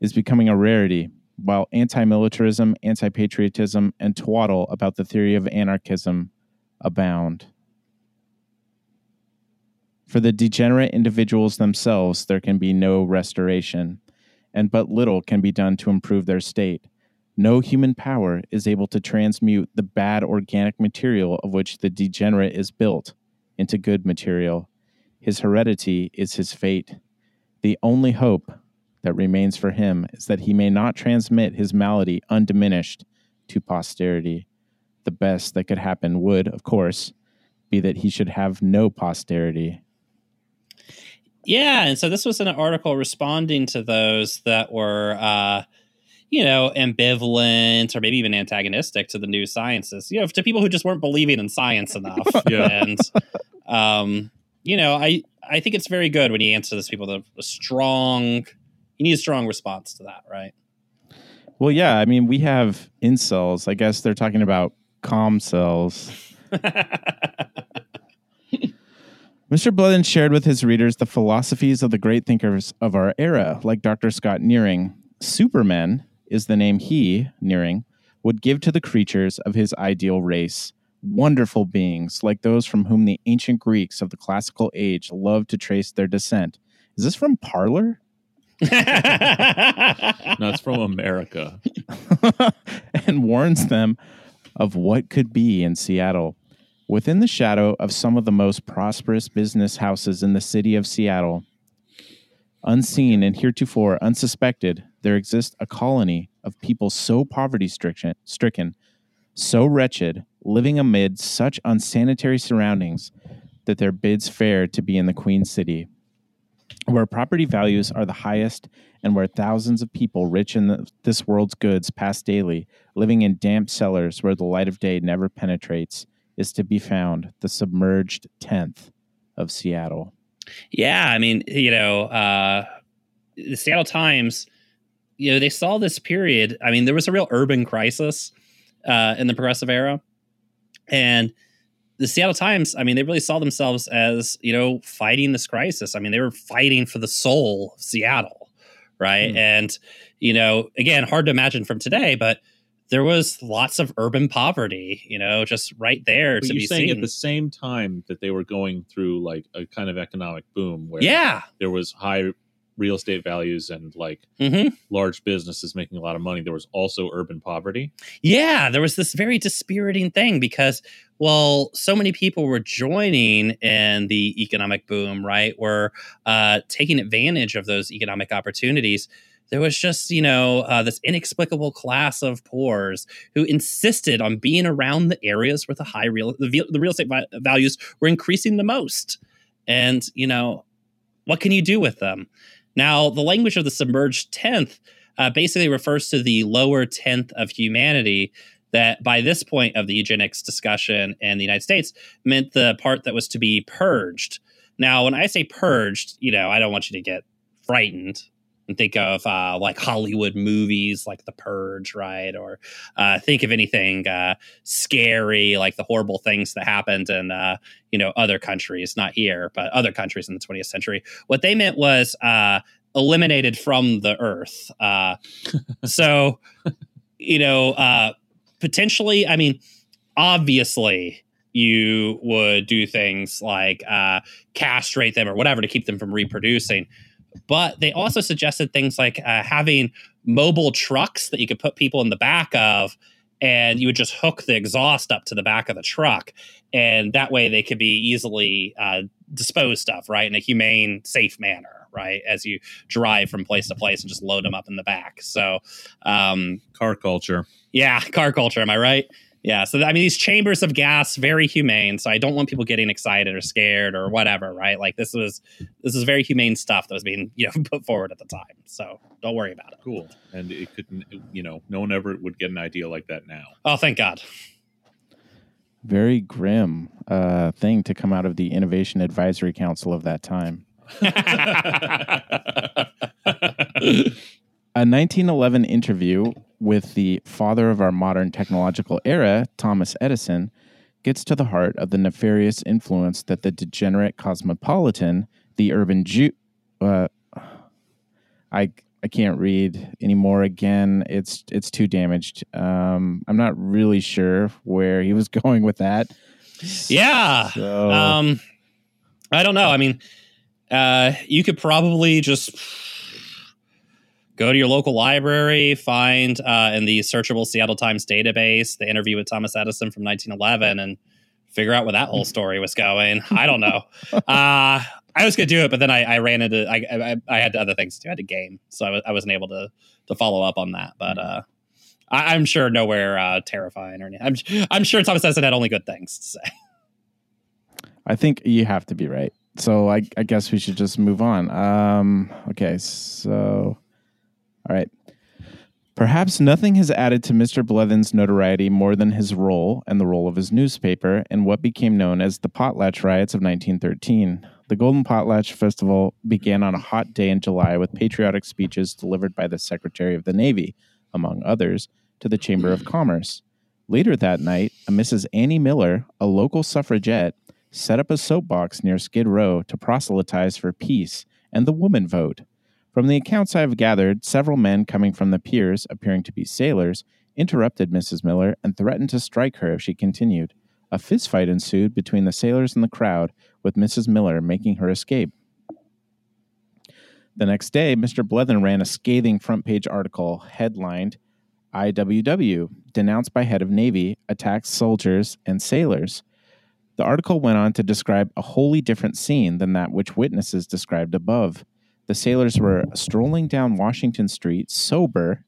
is becoming a rarity, while anti-militarism, anti-patriotism, and twaddle about the theory of anarchism abound. For the degenerate individuals themselves, there can be no restoration, and but little can be done to improve their state. no human power is able to transmute the bad organic material of which the degenerate is built into good material. His heredity is his fate. The only hope that remains for him is that he may not transmit his malady undiminished to posterity. The best that could happen would, of course, be that he should have no posterity. Yeah, and so this was an article responding to those that were, uh, you know, ambivalent or maybe even antagonistic to the new sciences, you know, to people who just weren't believing in science enough. Yeah. And, um, you know, I, I think it's very good when you answer this, people, that a strong, you need a strong response to that, right? Well, yeah, I mean, we have incels. I guess they're talking about calm cells. Mister Blethen shared with his readers the philosophies of the great thinkers of our era, like Doctor Scott Nearing. Superman is the name he, Nearing, would give to the creatures of his ideal race. Wonderful beings like those from whom the ancient Greeks of the classical age loved to trace their descent. Is this from Parler? No, it's from America. And warns them of what could be in Seattle. Within the shadow of some of the most prosperous business houses in the city of Seattle, unseen and heretofore unsuspected, there exists a colony of people so poverty-stricken, so wretched, living amid such unsanitary surroundings, that their bids fair to be in the Queen City, where property values are the highest and where thousands of people rich in the, this world's goods pass daily, living in damp cellars where the light of day never penetrates, is to be found the submerged tenth of Seattle. Yeah, I mean, you know, uh, the Seattle Times, you know, they saw this period. I mean, there was a real urban crisis uh, in the progressive era. And the Seattle Times, I mean, they really saw themselves as, you know, fighting this crisis. I mean, they were fighting for the soul of Seattle, right? Mm. And, you know, again, hard to imagine from today, but there was lots of urban poverty, you know, just right there but to be saying seen. At the same time that they were going through, like, a kind of economic boom where yeah. there was high real estate values and, like, mm-hmm. large businesses making a lot of money, there was also urban poverty. Yeah, there was this very dispiriting thing because, well, so many people were joining in the economic boom, right, were uh, taking advantage of those economic opportunities. There was just, you know, uh, this inexplicable class of poors who insisted on being around the areas where the high real the, the real estate vi- values were increasing the most. And, you know, what can you do with them? Now, the language of the submerged tenth uh, basically refers to the lower tenth of humanity that by this point of the eugenics discussion in the United States meant the part that was to be purged. Now, when I say purged, you know, I don't want you to get frightened and think of uh, like Hollywood movies like The Purge, right? Or uh, think of anything uh, scary, like the horrible things that happened in, uh, you know, other countries, not here, but other countries in the twentieth century. What they meant was uh, eliminated from the earth. Uh, so, you know, uh, potentially, I mean, obviously, you would do things like uh, castrate them or whatever to keep them from reproducing. But they also suggested things like uh, having mobile trucks that you could put people in the back of, and you would just hook the exhaust up to the back of the truck. And that way they could be easily uh, disposed of, right, in a humane, safe manner, right, as you drive from place to place and just load them up in the back. So um, car culture. Yeah, car culture. Am I right? Yeah. So, I mean, these chambers of gas, very humane. So I don't want people getting excited or scared or whatever, right? Like this was this is very humane stuff that was being, you know, put forward at the time. So don't worry about it. Cool. And it couldn't, you know, no one ever would get an idea like that now. Oh, thank God. Very grim uh, thing to come out of the Innovation Advisory Council of that time. A nineteen eleven interview with the father of our modern technological era, Thomas Edison, gets to the heart of the nefarious influence that the degenerate cosmopolitan, the urban Jew... Uh, I I can't read anymore again. It's it's too damaged. Um, I'm not really sure where he was going with that. Yeah. So. Um, I don't know. I mean, uh, you could probably just... Go to your local library, find uh, in the searchable Seattle Times database the interview with Thomas Edison from nineteen eleven and figure out where that whole story was going. I don't know. Uh, I was going to do it, but then I, I ran into, I, I I had other things to do. I had a game, so I, w- I wasn't able to to follow up on that. But uh, I, I'm sure nowhere uh, terrifying or anything. I'm, I'm sure Thomas Edison had only good things to say. I think you have to be right. So I, I guess we should just move on. Um, okay, so... All right. Perhaps nothing has added to Mister Blethen's notoriety more than his role and the role of his newspaper in what became known as the Potlatch Riots of nineteen thirteen. The Golden Potlatch Festival began on a hot day in July with patriotic speeches delivered by the Secretary of the Navy, among others, to the Chamber of Commerce. Later that night, a Missus Annie Miller, a local suffragette, set up a soapbox near Skid Row to proselytize for peace and the woman vote. From the accounts I have gathered, several men coming from the piers, appearing to be sailors, interrupted Missus Miller and threatened to strike her if she continued. A fistfight ensued between the sailors and the crowd, with Missus Miller making her escape. The next day, Mister Blethen ran a scathing front-page article headlined, I W W, denounced by head of Navy, attacks soldiers and sailors. The article went on to describe a wholly different scene than that which witnesses described above. The sailors were strolling down Washington Street, sober,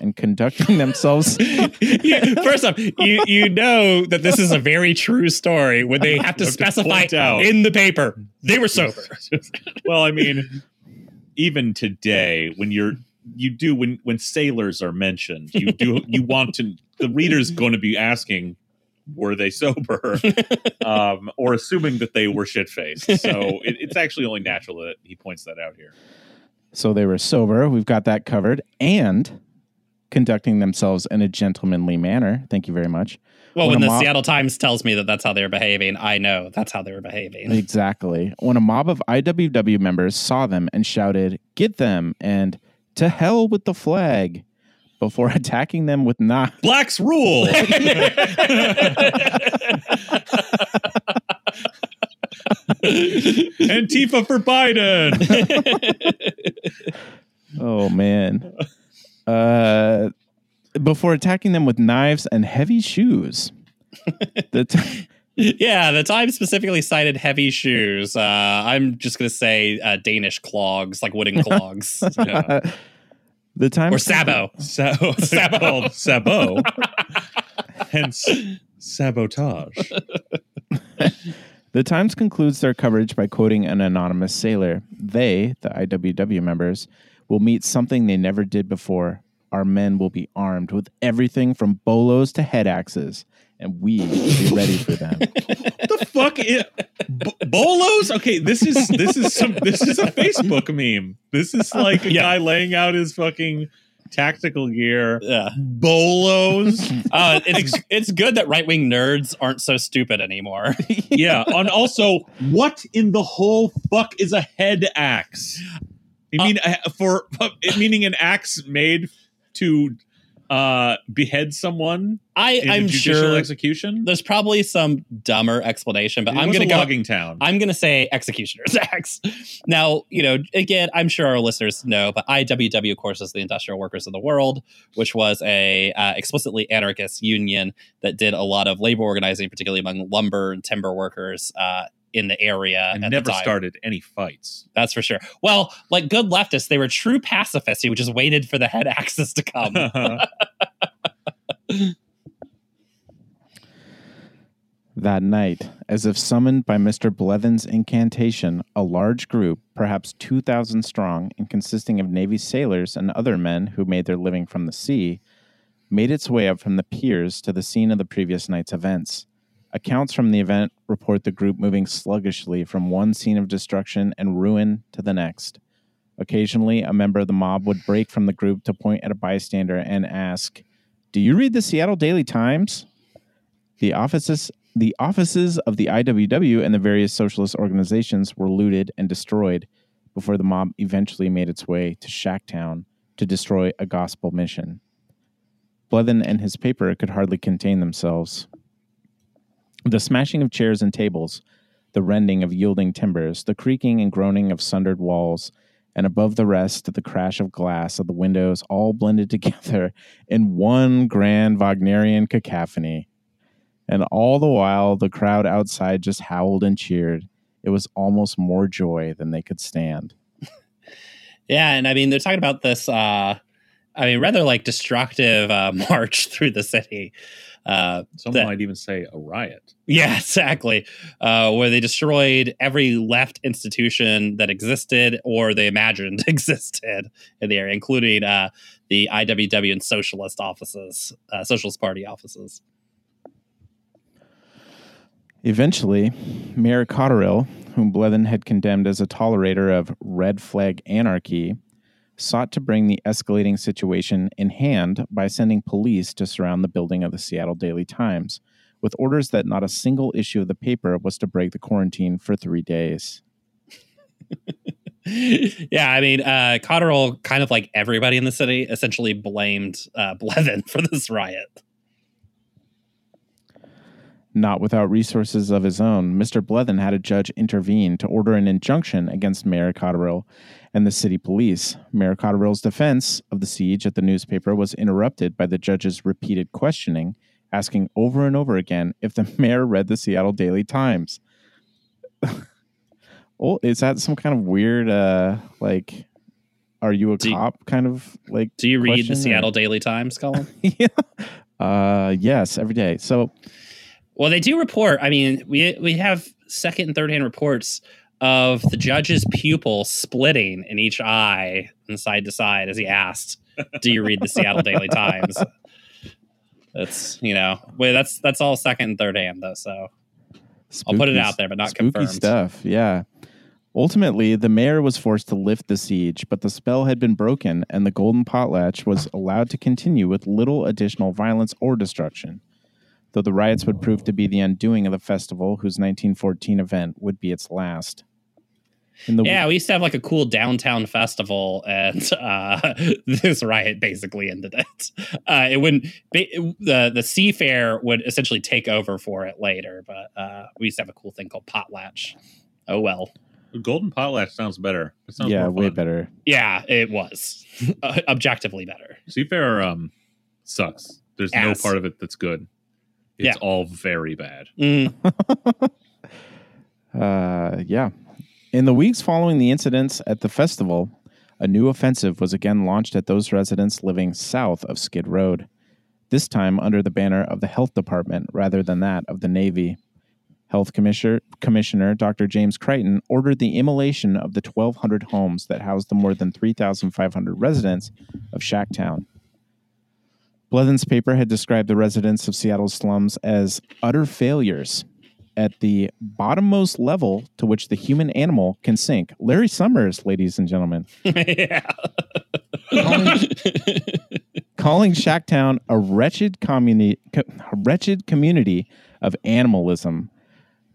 and conducting themselves... yeah, first off, you, you know that this is a very true story when they have to have specify to in the paper they were sober. Well, I mean, even today, when you're you do when when sailors are mentioned, you do you want to the reader's going to be asking, were they sober? um, or assuming that they were shit-faced. So it, it's actually only natural that he points that out here. So they were sober. We've got that covered. And conducting themselves in a gentlemanly manner. Thank you very much. Well, when, when the mob- Seattle Times tells me that that's how they were behaving, I know that's how they were behaving. Exactly. When a mob of I W W members saw them and shouted, "Get them," and "To hell with the flag," before attacking them with knives. Blacks rule! Antifa for Biden! Oh, man. Uh, before attacking them with knives and heavy shoes. The t- yeah, the Times specifically cited heavy shoes. Uh, I'm just going to say uh, Danish clogs, like wooden clogs. Yeah. The Times or Sabo. Sabo. Sabo. Sabo. Hence sabotage. The Times concludes their coverage by quoting an anonymous sailor. They, the I W W members, will meet something they never did before. Our men will be armed with everything from bolos to head axes, and we will be ready for them. What the fuck is B- bolos? Okay, this is this is some this is a Facebook meme. This is like a yeah. guy laying out his fucking tactical gear. Yeah. Bolos. Uh, it's it's good that right wing nerds aren't so stupid anymore. Yeah, and also, what in the whole fuck is a head axe? You mean uh, for meaning an axe made to uh, behead someone? I, in I'm a judicial sure execution. There's probably some dumber explanation, but it I'm going to logging town. I'm going to say executioner's axe. Now, you know, again, I'm sure our listeners know, but I W W, of course, is the Industrial Workers of the World, which was a uh, explicitly anarchist union that did a lot of labor organizing, particularly among lumber and timber workers. Uh, in the area and at never the time. Started any fights. That's for sure. Well, like good leftists, they were true pacifists who just waited for the head axes to come. Uh-huh. That night, as if summoned by Mister Blethen's incantation, a large group, perhaps two thousand strong and consisting of Navy sailors and other men who made their living from the sea, made its way up from the piers to the scene of the previous night's events. Accounts from the event report the group moving sluggishly from one scene of destruction and ruin to the next. Occasionally, a member of the mob would break from the group to point at a bystander and ask, "Do you read the Seattle Daily Times?" The offices, the offices of the I W W and the various socialist organizations were looted and destroyed before the mob eventually made its way to Shacktown to destroy a gospel mission. Blethen and his paper could hardly contain themselves. The smashing of chairs and tables, the rending of yielding timbers, the creaking and groaning of sundered walls, and above the rest, the crash of glass of the windows all blended together in one grand Wagnerian cacophony. And all the while, the crowd outside just howled and cheered. It was almost more joy than they could stand. Yeah, and I mean, they're talking about this, uh, I mean, rather like destructive uh, march through the city. Uh, Some that, might even say a riot. Yeah, exactly. Uh, where they destroyed every left institution that existed or they imagined existed in the area, including uh, the I W W and socialist offices, uh, Socialist Party offices. Eventually, Mayor Cotterill, whom Blethen had condemned as a tolerator of red flag anarchy, sought to bring the escalating situation in hand by sending police to surround the building of the Seattle Daily Times, with orders that not a single issue of the paper was to break the quarantine for three days. Yeah, I mean, uh, Cotterill, kind of like everybody in the city, essentially blamed uh, Blethen for this riot. Not without resources of his own, Mister Blethen had a judge intervene to order an injunction against Mayor Cotterill and the city police. Mayor Cotterill's defense of the siege at the newspaper was interrupted by the judge's repeated questioning, asking over and over again if the mayor read the Seattle Daily Times. Oh, is that some kind of weird, uh, like, are you a do cop you, kind of like? Do you read the Seattle or? Daily Times, Colin? Yeah. Uh, yes, every day. So. Well, they do report. I mean, we we have second and third hand reports of the judge's pupil splitting in each eye and side to side as he asked, "Do you read the Seattle Daily Times?" That's you know, well, that's that's all second and third hand though. So spooky, I'll put it out there, but not spooky confirmed stuff. Yeah. Ultimately, the mayor was forced to lift the siege, but the spell had been broken, and the golden potlatch was allowed to continue with little additional violence or destruction. Though the riots would prove to be the undoing of the festival, whose nineteen fourteen event would be its last. In the yeah, we used to have like a cool downtown festival, and uh, this riot basically ended it. Uh, it wouldn't be, the the seafair would essentially take over for it later, but uh, we used to have a cool thing called potlatch. Oh well, golden potlatch sounds better. It sounds yeah, way better. Yeah, it was uh, objectively better. Seafair um, sucks. There's Ass. no part of it that's good. It's yeah. all very bad. Mm. uh, yeah. In the weeks following the incidents at the festival, a new offensive was again launched at those residents living south of Skid Road, this time under the banner of the Health Department rather than that of the Navy. Health Commissioner, Commissioner Doctor James Crichton ordered the immolation of the twelve hundred homes that housed the more than three thousand five hundred residents of Shacktown. Blethen's paper had described the residents of Seattle's slums as utter failures at the bottommost level to which the human animal can sink. Larry Summers, ladies and gentlemen. Yeah. calling, calling Shacktown a wretched communi- co- a wretched community of animalism.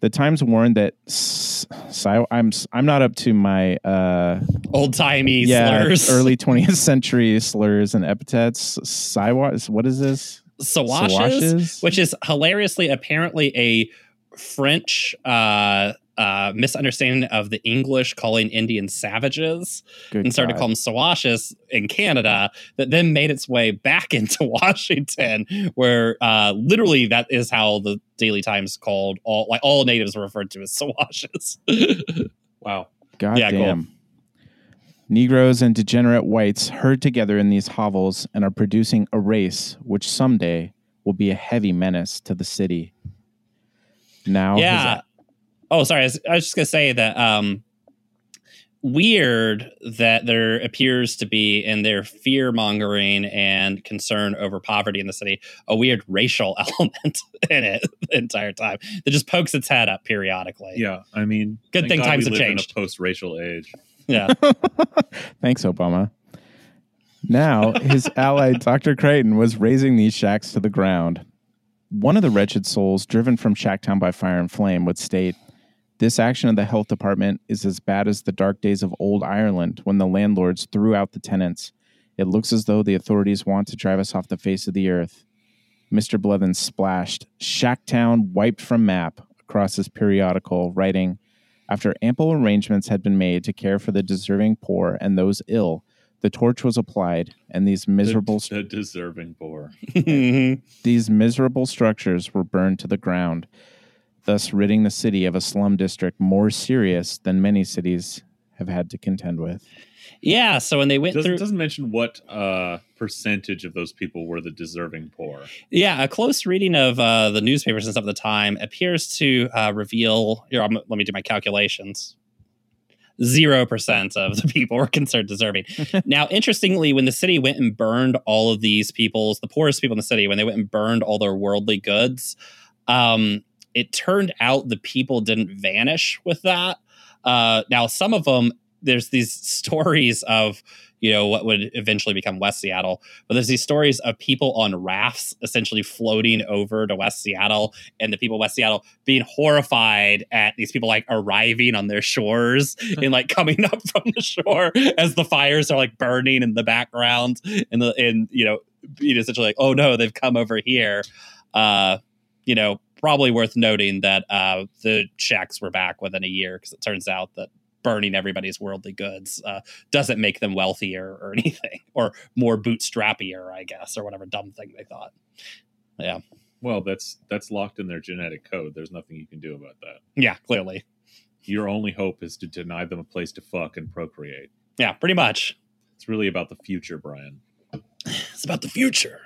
The Times warned that s- si- I'm I'm not up to my uh, old timey yeah, slurs, early twentieth century slurs and epithets. Siwash, what is this? Siwashes, Siwashes, which is hilariously apparently a French uh, uh, misunderstanding of the English calling Indians savages, Good and started God. to call them Siwashes in Canada. That then made its way back into Washington, where uh, literally that is how the Daily Times called all like all natives were referred to as Siwashes. Wow. God yeah, damn. Cool. Negroes and degenerate whites herd together in these hovels and are producing a race which someday will be a heavy menace to the city. Now. Yeah. His- oh, sorry. I was, I was just going to say that um, weird that there appears to be in their fear mongering and concern over poverty in the city, a weird racial element in it the entire time that just pokes its head up periodically. Yeah. I mean, good thing God times have live changed. In a post-racial age. Yeah. Thanks, Obama. Now, his ally, Doctor Crichton, was raising these shacks to the ground. One of the wretched souls driven from Shacktown by fire and flame would state, "This action of the health department is as bad as the dark days of old Ireland when the landlords threw out the tenants. It looks as though the authorities want to drive us off the face of the earth." Mister Blethen splashed "Shacktown wiped from map" across his periodical, writing, After ample arrangements had been made to care for the deserving poor and those ill, the torch was applied, and these miserable the, the deserving poor these miserable structures were burned to the ground, thus ridding the city of a slum district more serious than many cities have had to contend with. Yeah, so when they went doesn't, through... It doesn't mention what uh, percentage of those people were the deserving poor. Yeah, a close reading of uh, the newspapers and stuff at the time appears to uh, reveal... Here, I'm, let me do my calculations. Zero percent of the people were considered deserving. Now, interestingly, when the city went and burned all of these people's... The poorest people in the city, when they went and burned all their worldly goods, um, it turned out the people didn't vanish with that. Uh, now, some of them... There's these stories of, you know, what would eventually become West Seattle. But there's these stories of people on rafts essentially floating over to West Seattle, and the people of West Seattle being horrified at these people like arriving on their shores and like coming up from the shore as the fires are like burning in the background. And, the, and you know, being essentially like, oh, no, they've come over here. Uh, you know, probably worth noting that uh, the checks were back within a year because it turns out that burning everybody's worldly goods uh, doesn't make them wealthier or anything, or more bootstrappier, I guess, or whatever dumb thing they thought. Yeah. Well, that's that's locked in their genetic code. There's nothing you can do about that. Yeah, clearly. Your only hope is to deny them a place to fuck and procreate. Yeah, pretty much. It's really about the future, Brian. It's about the future.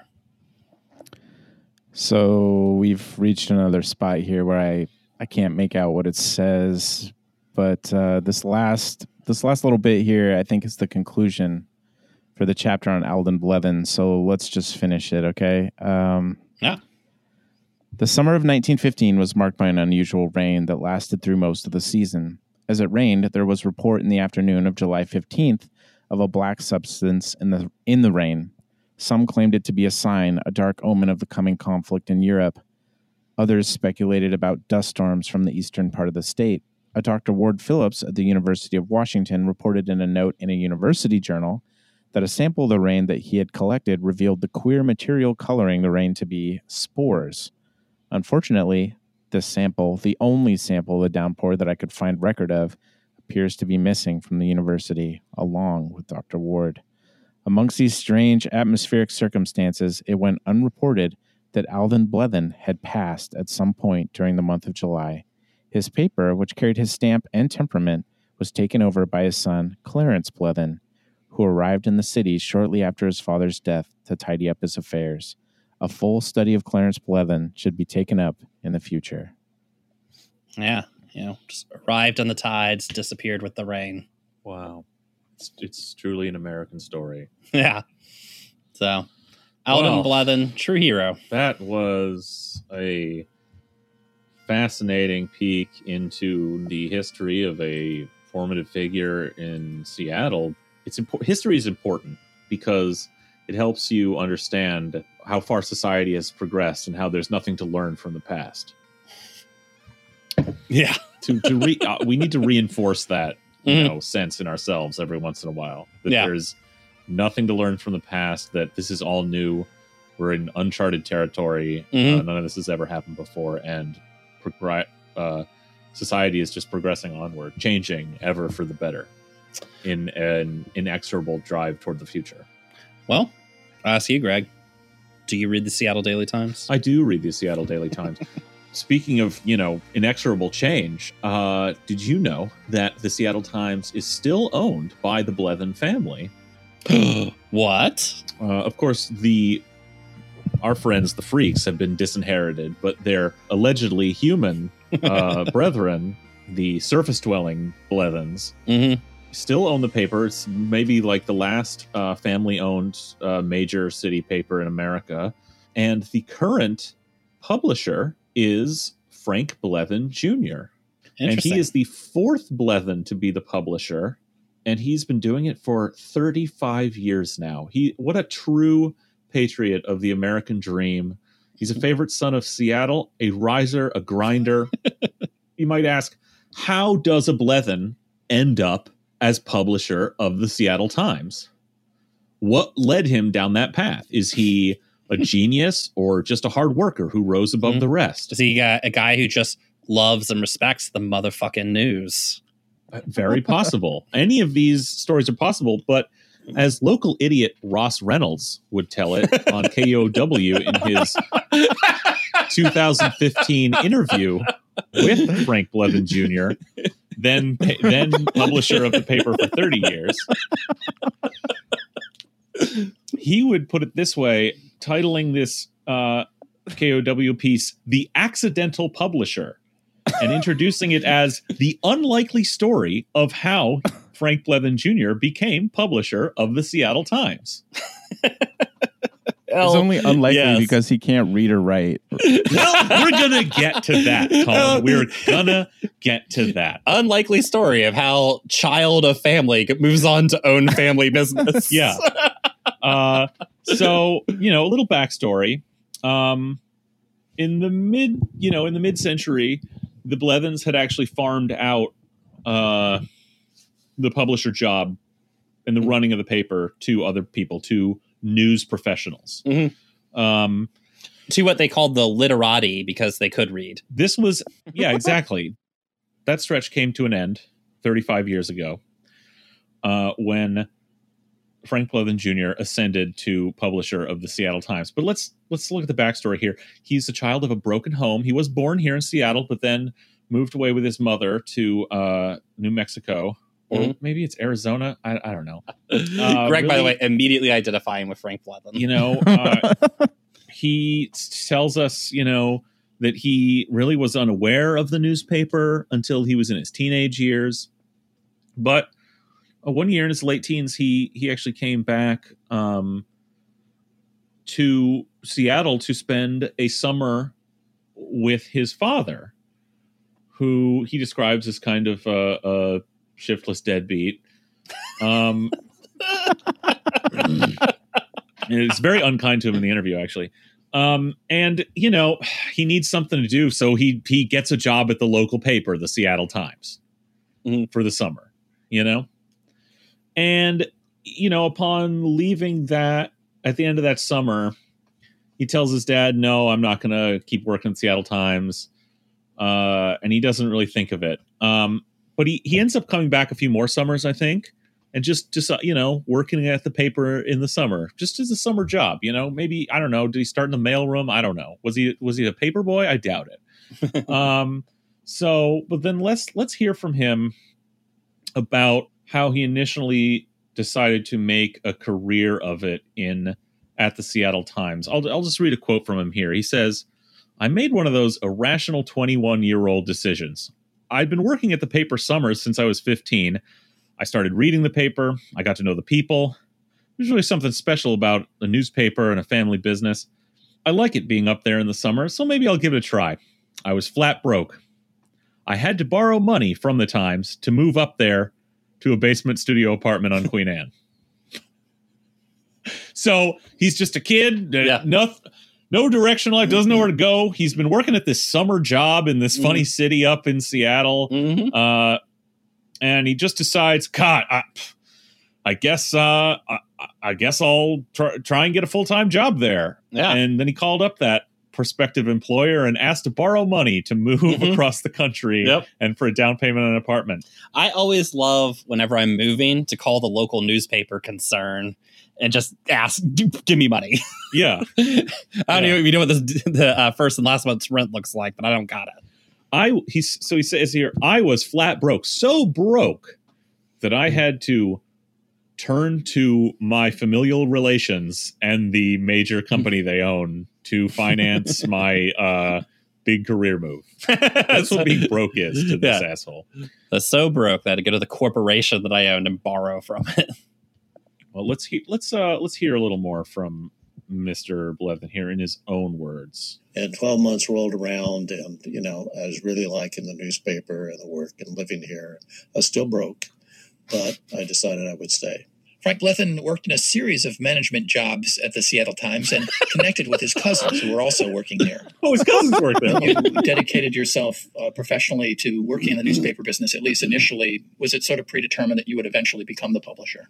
So we've reached another spot here where I, I can't make out what it says. But uh, this last this last little bit here, I think, is the conclusion for the chapter on Alden Blethen. So let's just finish it, okay? Um, yeah. The summer of nineteen fifteen was marked by an unusual rain that lasted through most of the season. As it rained, there was report in the afternoon of July fifteenth of a black substance in the in the rain. Some claimed it to be a sign, a dark omen of the coming conflict in Europe. Others speculated about dust storms from the eastern part of the state. A Doctor Ward Phillips at the University of Washington reported in a note in a university journal that a sample of the rain that he had collected revealed the queer material coloring the rain to be spores. Unfortunately, this sample, the only sample of the downpour that I could find record of, appears to be missing from the university, along with Doctor Ward. Amongst these strange atmospheric circumstances, it went unreported that Alden Blethen had passed at some point during the month of July. His paper, which carried his stamp and temperament, was taken over by his son, Clarence Blethen, who arrived in the city shortly after his father's death to tidy up his affairs. A full study of Clarence Blethen should be taken up in the future. Yeah, you know, just arrived on the tides, disappeared with the rain. Wow. It's, it's truly an American story. Yeah. So, Alden wow. Blethen, true hero. That was a... fascinating peek into the history of a formative figure in Seattle. It's impo- history is important because it helps you understand how far society has progressed and how there's nothing to learn from the past. Yeah, to to re- uh, we need to reinforce that you mm-hmm. know sense in ourselves every once in a while that yeah. there's nothing to learn from the past. That this is all new. We're in uncharted territory. Mm-hmm. Uh, none of this has ever happened before, and Uh, society is just progressing onward, changing ever for the better in an inexorable drive toward the future. Well, I ask you, Greg, do you read the Seattle Daily Times? I do read the Seattle Daily Times. Speaking of, you know, inexorable change, uh, did you know that the Seattle Times is still owned by the Blethen family? What? Uh, of course, the... Our friends, the Freaks, have been disinherited, but their allegedly human uh, brethren, the surface-dwelling Blethens, mm-hmm. still own the paper. It's maybe like the last uh, family-owned uh, major city paper in America. And the current publisher is Frank Blethen Junior And he is the fourth Blethen to be the publisher, and he's been doing it for thirty-five years now. He, what a true... patriot of the American dream. He's a favorite son of Seattle, a riser, a grinder. You might ask, how does a Blethen end up as publisher of the Seattle Times? What led him down that path? Is he a genius or just a hard worker who rose above mm-hmm. the rest? Is he uh, a guy who just loves and respects the motherfucking news. Very possible. Any of these stories are possible, but as local idiot Ross Reynolds would tell it on K U O W in his two thousand fifteen interview with Frank Blethen Junior, then then publisher of the paper for thirty years, he would put it this way, titling this uh, K O W piece, "The Accidental Publisher," and introducing it as the unlikely story of how Frank Blethen Junior became publisher of the Seattle Times. It's only unlikely yes. because he can't read or write. Well, we're gonna get to that, Colin. We're gonna get to that. Unlikely story of how child of family moves on to own family business. Yeah. Uh, so, you know, a little backstory. Um, in the mid, you know, in the mid-century, the Blethens had actually farmed out uh, the publisher job and the running of the paper to other people, to news professionals, mm-hmm. um, to what they called the literati, because they could read. This was, yeah, exactly. That stretch came to an end thirty-five years ago uh, when Frank Blethen Junior ascended to publisher of the Seattle Times. But let's let's look at the backstory here. He's the child of a broken home. He was born here in Seattle, but then moved away with his mother to uh, New Mexico. Or mm-hmm. maybe it's Arizona. I, I don't know. Uh, Greg, really, by the way, immediately identifying with Frank Blethen. You know, uh, he tells us, you know, that he really was unaware of the newspaper until he was in his teenage years. But uh, one year in his late teens, he he actually came back um, to Seattle to spend a summer with his father, who he describes as kind of a... Uh, uh, shiftless deadbeat. Um, it's very unkind to him in the interview, actually. Um, and, you know, he needs something to do. So he he gets a job at the local paper, the Seattle Times, mm-hmm. for the summer, you know? And, you know, upon leaving that, at the end of that summer, he tells his dad, no, I'm not going to keep working at Seattle Times. Uh, and he doesn't really think of it. Um, But he, he ends up coming back a few more summers, I think, and just, just, you know, working at the paper in the summer, just as a summer job. You know, maybe, I don't know. Did he start in the mailroom? I don't know. Was he was he a paper boy? I doubt it. um, so but then let's let's hear from him about how he initially decided to make a career of it in at the Seattle Times. I'll, I'll just read a quote from him here. He says, "I made one of those irrational twenty-one year old decisions. I'd been working at the paper summers since I was fifteen. I started reading the paper. I got to know the people. There's really something special about a newspaper and a family business. I like it being up there in the summer, so maybe I'll give it a try. I was flat broke. I had to borrow money from the Times to move up there to a basement studio apartment on Queen Anne." So he's just a kid. Yeah. Nothing. No direction in life, doesn't know where to go. He's been working at this summer job in this funny mm-hmm. city up in Seattle. Mm-hmm. Uh, and he just decides, God, I, I guess uh, I, I guess I'll try, try and get a full-time job there. Yeah. And then he called up that prospective employer and asked to borrow money to move mm-hmm. across the country yep. and for a down payment on an apartment. I always love, whenever I'm moving, to call the local newspaper concern and just ask, give me money. Yeah. I don't yeah. know if you know what this, the uh, first and last month's rent looks like, but I don't got it. I he's So he says here, I was flat broke, so broke that I had to turn to my familial relations and the major company they own to finance my uh, big career move. That's what being broke is to this yeah. asshole. That's so broke that I had to go to the corporation that I owned and borrow from it. Well, let's he- let's uh, let's hear a little more from Mister Blethen here in his own words. And twelve months rolled around, and you know, I was really liking the newspaper and the work and living here. I was still broke, but I decided I would stay. Frank Blethen worked in a series of management jobs at the Seattle Times and connected with his cousins who were also working there. Oh, his cousins worked there. You dedicated yourself uh, professionally to working in the newspaper business, at least initially. Was it sort of predetermined that you would eventually become the publisher?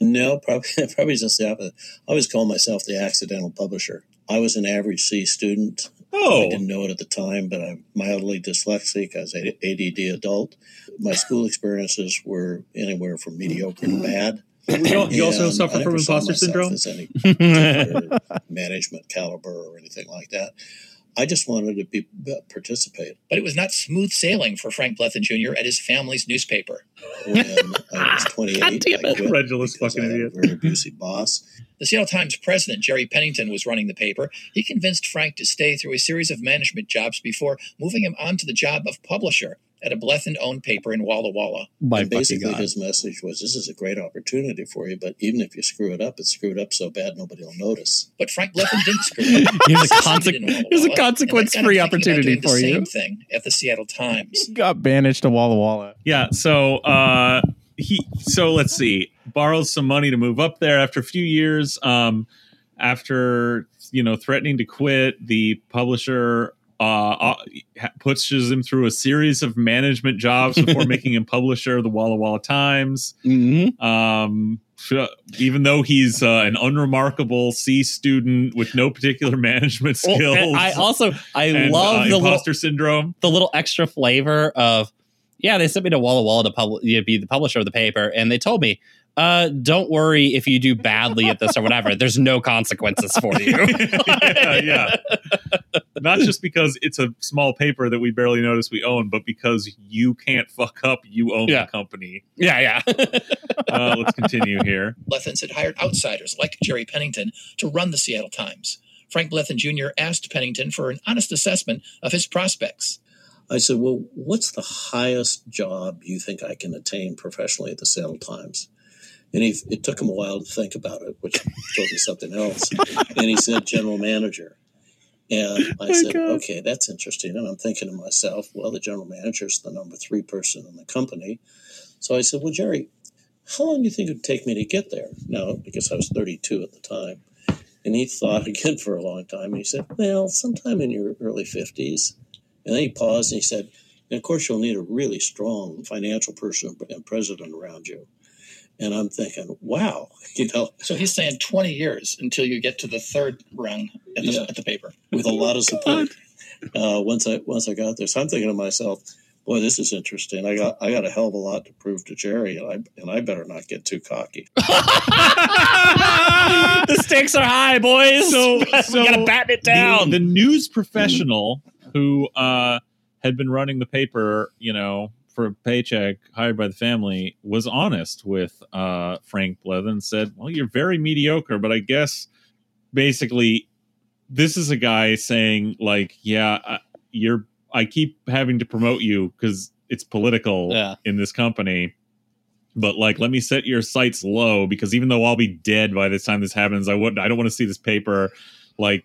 No, probably, probably just the opposite. I always call myself the accidental publisher. I was an average C student Oh. I didn't know it at the time, but I'm mildly dyslexic as an A D D adult. My school experiences were anywhere from mediocre to bad. You, you also suffer from imposter syndrome? As any management caliber or anything like that. I just wanted to be, participate. But it was not smooth sailing for Frank Blethen Junior at his family's newspaper. When I was twenty-eight, God damn it. I quit Regulus fucking idiot. Very abusive boss. The Seattle Times president, Jerry Pennington, was running the paper. He convinced Frank to stay through a series of management jobs before moving him on to the job of publisher at a Blethen-owned paper in Walla Walla. My and basically God. His message was, this is a great opportunity for you, but even if you screw it up, it's screwed up so bad nobody will notice. But Frank Blethen didn't screw it up. Here's a, conse- in Walla Here's Walla, a consequence-free opportunity for the you. Same thing at the Seattle Times. Got banished to Walla Walla. Yeah, so uh, he. So let's see. Borrows some money to move up there after a few years. Um, after, you know, threatening to quit, the publisher... Uh, pushes him through a series of management jobs before making him publisher of the Walla Walla Times. Mm-hmm. Um, even though he's uh, an unremarkable C student with no particular management skills, well, and I also I and, love uh, the imposter little, syndrome, the little extra flavor of yeah. They sent me to Walla Walla to pub- be the publisher of the paper, and they told me. Uh, don't worry if you do badly at this or whatever. There's no consequences for you. yeah, yeah. Not just because it's a small paper that we barely notice we own, but because you can't fuck up, you own yeah. the company. Yeah, yeah. uh, let's continue here. Blethens had hired outsiders like Jerry Pennington to run the Seattle Times. Frank Blethen Junior asked Pennington for an honest assessment of his prospects. I said, well, what's the highest job you think I can attain professionally at the Seattle Times? And he, it took him a while to think about it, which told me something else. And he said, general manager. And I oh said, God. okay, that's interesting. And I'm thinking to myself, well, the general manager is the number three person in the company. So I said, well, Jerry, how long do you think it would take me to get there? No, because I was thirty-two at the time. And he thought again for a long time. And he said, well, sometime in your early fifties. And then he paused and he said, and of course, you'll need a really strong financial person and president around you. And I'm thinking, wow, you know. So he's saying twenty years until you get to the third rung at the, yeah. at the paper. With a lot of support. Uh, once I once I got there. So I'm thinking to myself, boy, this is interesting. I got I got a hell of a lot to prove to Jerry, and I and I better not get too cocky. The stakes are high, boys. So, so we gotta batten it down. The, the news professional who uh, had been running the paper, you know, for a paycheck hired by the family, was honest with uh, Frank Blethen, said, well, you're very mediocre, but I guess basically this is a guy saying like, yeah, I, you're, I keep having to promote you because it's political yeah. in this company, but like, let me set your sights low because even though I'll be dead by the time this happens, I wouldn't, I don't want to see this paper like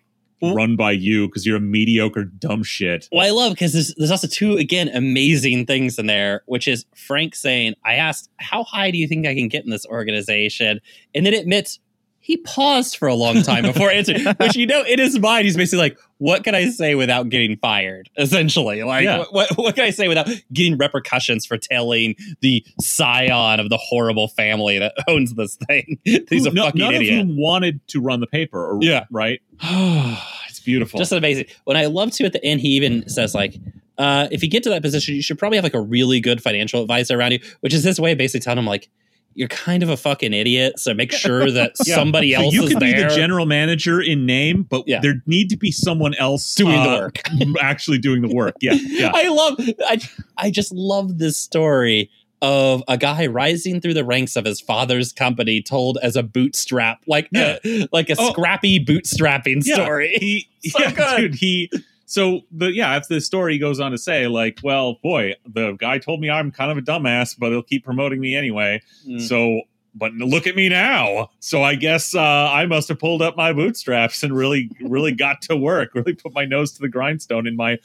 run by you because you're a mediocre dumb shit. Well, I love because there's, there's also two, again, amazing things in there, which is Frank saying, I asked, how high do you think I can get in this organization? And then admits he paused for a long time before answering, which, you know, in his mind, he's basically like, what can I say without getting fired? Essentially, like, yeah. what, what, what can I say without getting repercussions for telling the scion of the horrible family that owns this thing? He's a no, fucking none idiot. None of who wanted to run the paper, or, yeah, right? It's beautiful. Just amazing. When I love to at the end, he even says, like, uh, if you get to that position, you should probably have like a really good financial advisor around you, which is his way of basically telling him, like, you're kind of a fucking idiot, so make sure that yeah. somebody so else is there. You could be the general manager in name, but yeah. there need to be someone else doing uh, the work, actually doing the work. Yeah, yeah. I love. I I just love this story of a guy rising through the ranks of his father's company, told as a bootstrap, like yeah. a, like a oh. scrappy bootstrapping yeah. story. He, so yeah, good. Dude, he. So, the yeah, if the story goes on to say, like, well, boy, the guy told me I'm kind of a dumbass, but he'll keep promoting me anyway. Mm. So, but look at me now. So I guess uh, I must have pulled up my bootstraps and really, really got to work, really put my nose to the grindstone in my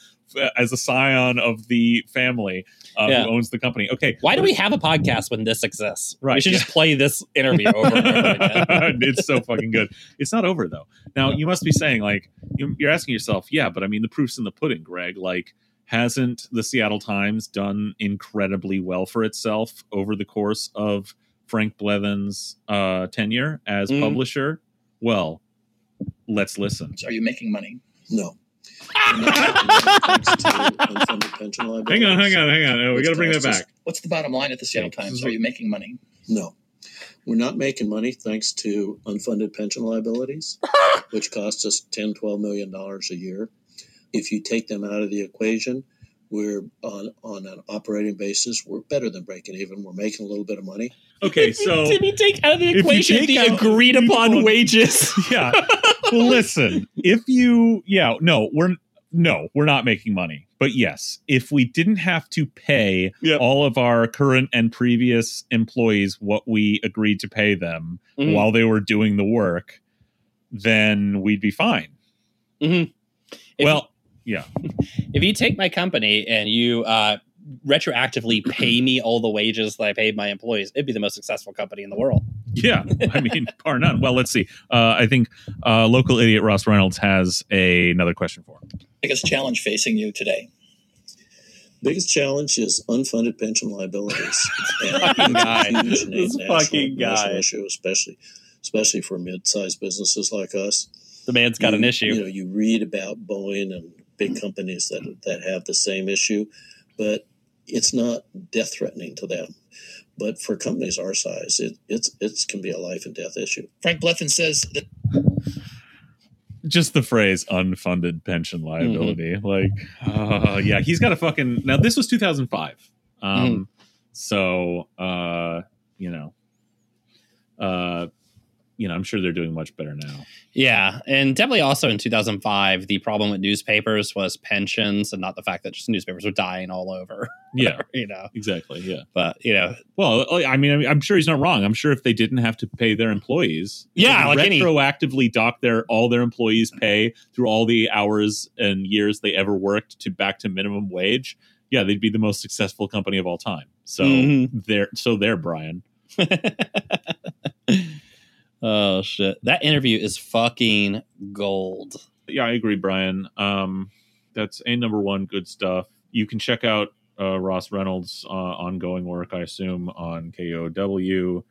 as a scion of the family uh, yeah. who owns the company. Okay. Why do we have a podcast when this exists? Right. We should yeah. just play this interview over and over again. It's so fucking good. It's not over, though. Now, yeah. you must be saying, like, you're asking yourself, yeah, but I mean, the proof's in the pudding, Greg. Like, hasn't the Seattle Times done incredibly well for itself over the course of Frank Blethen's uh, tenure as mm. publisher? Well, let's listen. So are you making money? No. And to, hang on, hang on, hang on. Oh, we got to bring that back. What's the bottom line at the Seattle Times? Are you making money? No. We're not making money thanks to unfunded pension liabilities, which cost us ten, twelve million dollars a year. If you take them out of the equation, we're on, on an operating basis. We're better than breaking even. We're making a little bit of money. Okay, so if you take out of the equation the agreed upon wages. Yeah. Listen, if you, yeah, no, we're no, we're not making money. But yes, if we didn't have to pay yep. all of our current and previous employees what we agreed to pay them mm-hmm. while they were doing the work, then we'd be fine. Mm-hmm. If, well, yeah. If you take my company and you uh, retroactively pay me all the wages that I paid my employees, it'd be the most successful company in the world. Yeah, I mean, bar none. Well, let's see. Uh, I think uh, local idiot Ross Reynolds has a, another question for him. Biggest challenge facing you today? Biggest challenge is unfunded pension liabilities. And a huge this national, fucking guy. Issue, especially, especially for mid-sized businesses like us. The man's got you, an issue. You know, you read about Boeing and big companies that that have the same issue, but it's not death threatening to them. But for companies our size, it it's it's can be a life and death issue. Frank Blethen says that. Just the phrase unfunded pension liability. Mm-hmm. Like, uh, yeah, he's got a fucking. Now, this was two thousand five. Um, mm-hmm. So, uh, you know, uh, you know, I'm sure they're doing much better now. Yeah. And definitely also in two thousand five, the problem with newspapers was pensions and not the fact that just newspapers were dying all over. Yeah. You know, exactly. Yeah. But, you know, well, I mean, I'm sure he's not wrong. I'm sure if they didn't have to pay their employees. Yeah. Like retroactively any- dock their all their employees pay through all the hours and years they ever worked to back to minimum wage. Yeah. They'd be the most successful company of all time. So mm-hmm. they're so there, Brian. Oh, shit. That interview is fucking gold. Yeah, I agree, Brian. Um, that's a number one. Good stuff. You can check out uh, Ross Reynolds' uh, ongoing work, I assume, on K O W.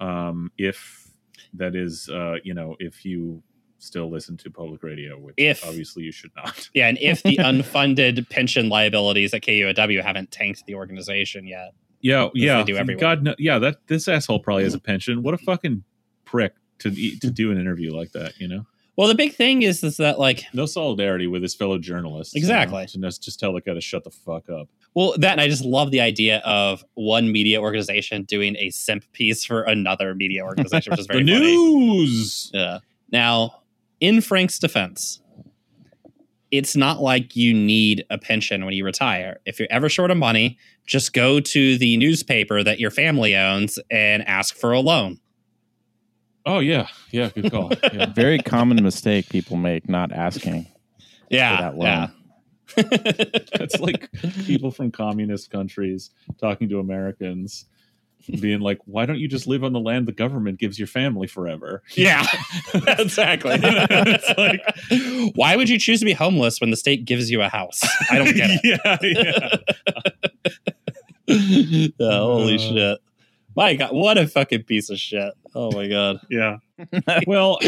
Um, if that is, uh, you know, if you still listen to public radio, which if, obviously you should not. Yeah, and if the unfunded pension liabilities at K O W haven't tanked the organization yet. Yeah, yeah. They do God, no, yeah, that this asshole probably has a pension. What a fucking prick to to do an interview like that, you know. Well, the big thing is is that like no solidarity with his fellow journalists. Exactly. And you know? So just tell the guy to shut the fuck up. Well, that and I just love the idea of one media organization doing a simp piece for another media organization, which is very the funny. News. Yeah. Now, in Frank's defense, it's not like you need a pension when you retire. If you're ever short of money, just go to the newspaper that your family owns and ask for a loan. Oh, yeah. Yeah, good call. Yeah. Very common mistake people make, not asking. Yeah, for that loan. Yeah. That's like people from communist countries talking to Americans, being like, why don't you just live on the land the government gives your family forever? Yeah, exactly. It's like, why would you choose to be homeless when the state gives you a house? I don't get it. Yeah, yeah. Yeah, holy uh, shit. My God, what a fucking piece of shit. Oh, my God. Yeah. Well,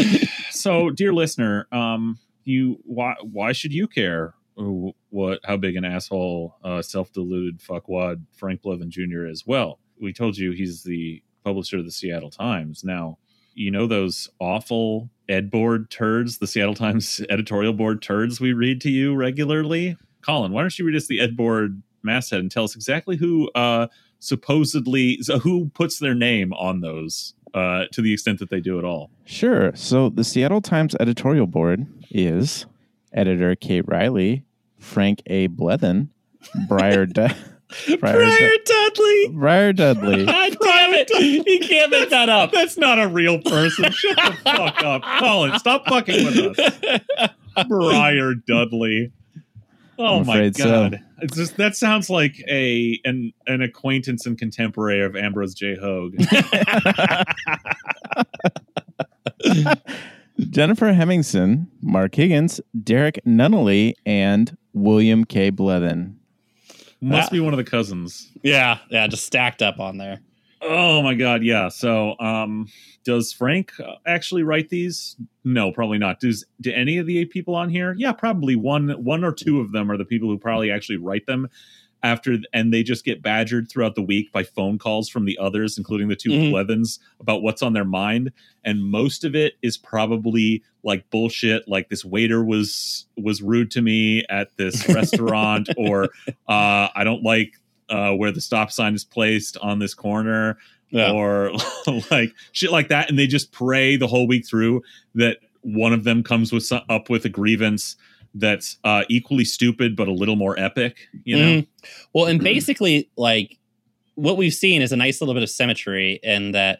so, dear listener, um, you why why should you care what how big an asshole, uh, self-deluded fuckwad Frank Blethen Junior is? Well, we told you he's the publisher of the Seattle Times. Now, you know those awful ed board turds, the Seattle Times editorial board turds we read to you regularly? Colin, why don't you read us the ed board masthead and tell us exactly who... Uh, supposedly so who puts their name on those uh, to the extent that they do at all. Sure. So the Seattle Times editorial board is editor Kate Riley, Frank A. Blethen, Briar, du- Briar, Briar du- Dudley, Briar Dudley. God damn it. You can't make that up. That's not a real person. Shut the fuck up. Colin, stop fucking with us. Briar Dudley. Oh, I'm my God. So. It's just, that sounds like a an, an acquaintance and contemporary of Ambrose J. Hogue. Jennifer Hemmingson, Mark Higgins, Derek Nunnally, and William K. Blethen. Must uh, be one of the cousins. Yeah, yeah, just stacked up on there. Oh my God. Yeah. So, um, does Frank actually write these? No, probably not. Does, do any of the eight people on here? Yeah, probably one, one or two of them are the people who probably actually write them after. And they just get badgered throughout the week by phone calls from the others, including the two mm-hmm. Blethens, about what's on their mind. And most of it is probably like bullshit. Like, this waiter was, was rude to me at this restaurant, or, uh, I don't like, Uh, where the stop sign is placed on this corner, yeah. or like shit like that. And they just pray the whole week through that one of them comes with some, up with a grievance that's uh, equally stupid, but a little more epic, you know? Mm. Well, and basically like what we've seen is a nice little bit of symmetry in that.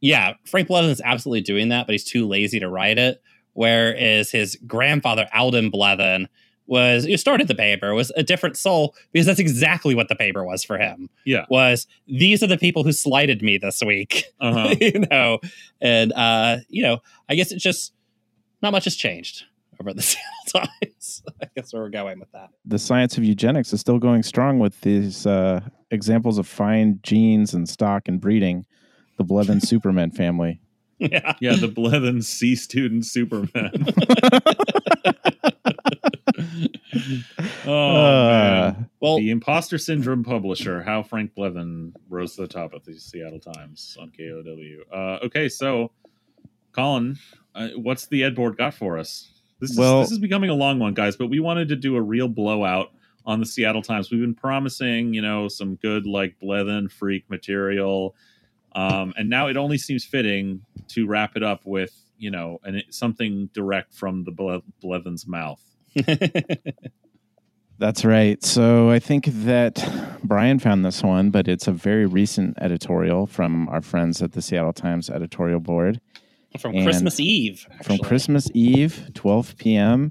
Yeah. Frank Blethen is absolutely doing that, but he's too lazy to write it. Whereas his grandfather, Alden Blethen, was, who started the paper, was a different soul, because that's exactly what the paper was for him. Yeah. Was, these are the people who slighted me this week. Uh-huh. You know, and, uh, you know, I guess it's just not much has changed over the Seattle Times. I guess where we're going with that. The science of eugenics is still going strong with these uh, examples of fine genes and stock and breeding. The Blethen Superman family. Yeah. Yeah. The Blethen C student Superman. Oh, uh, well, the imposter syndrome publisher, how Frank Blethen rose to the top of the Seattle Times on K O W. Uh, okay, so Colin, uh, what's the Ed board got for us? This is, well, this is becoming a long one, guys, but we wanted to do a real blowout on the Seattle Times. We've been promising, you know, some good like Blethen freak material, um, and now it only seems fitting to wrap it up with, you know, an, something direct from the Blethen's mouth. That's right. So I think that Brian found this one, but it's a very recent editorial from our friends at the Seattle Times editorial board. From and Christmas Eve. Actually. From Christmas Eve, twelve p.m.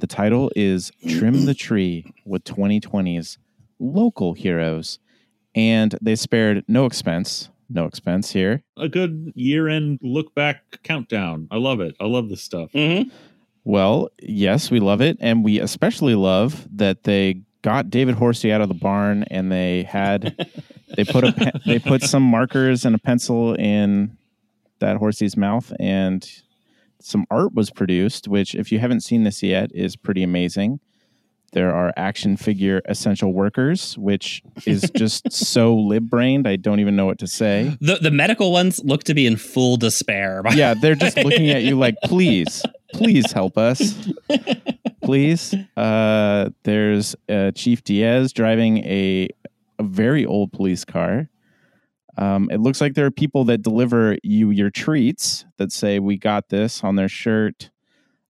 The title is Trim the Tree with twenty twenty's Local Heroes. And they spared no expense. No expense here. A good year-end look-back countdown. I love it. I love this stuff. Mm-hmm. Well, yes, we love it. And we especially love that they got David Horsey out of the barn, and they had they put a pe- they put some markers and a pencil in that Horsey's mouth, and some art was produced, which, if you haven't seen this yet, is pretty amazing. There are action figure essential workers, which is just so lib-brained, I don't even know what to say. The the medical ones look to be in full despair. Yeah, they're just looking at you like, please. Please help us. Please. Uh, there's uh, Chief Diaz driving a, a very old police car. Um, it looks like there are people that deliver you your treats that say, we got this, on their shirt.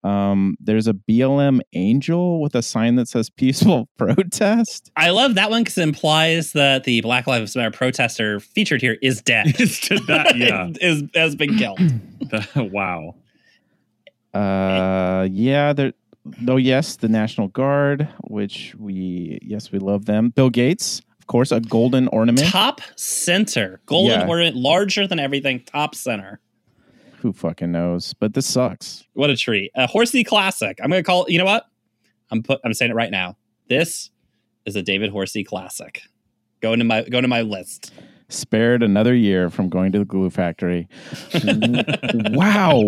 Um, there's a B L M angel with a sign that says peaceful protest. I love that one because it implies that the Black Lives Matter protester featured here is dead. That, yeah. is, has been killed. Wow. Uh, yeah, there, no, yes, the National Guard, which we, yes, we love them. Bill Gates, of course, a golden ornament. Top center. Golden yeah. ornament, larger than everything, top center. Who fucking knows? But this sucks. What a treat. A Horsey classic. I'm going to call it, you know what? I'm put, I'm saying it right now. This is a David Horsey classic. Go into my, go to my list. Spared another year from going to the glue factory. Wow.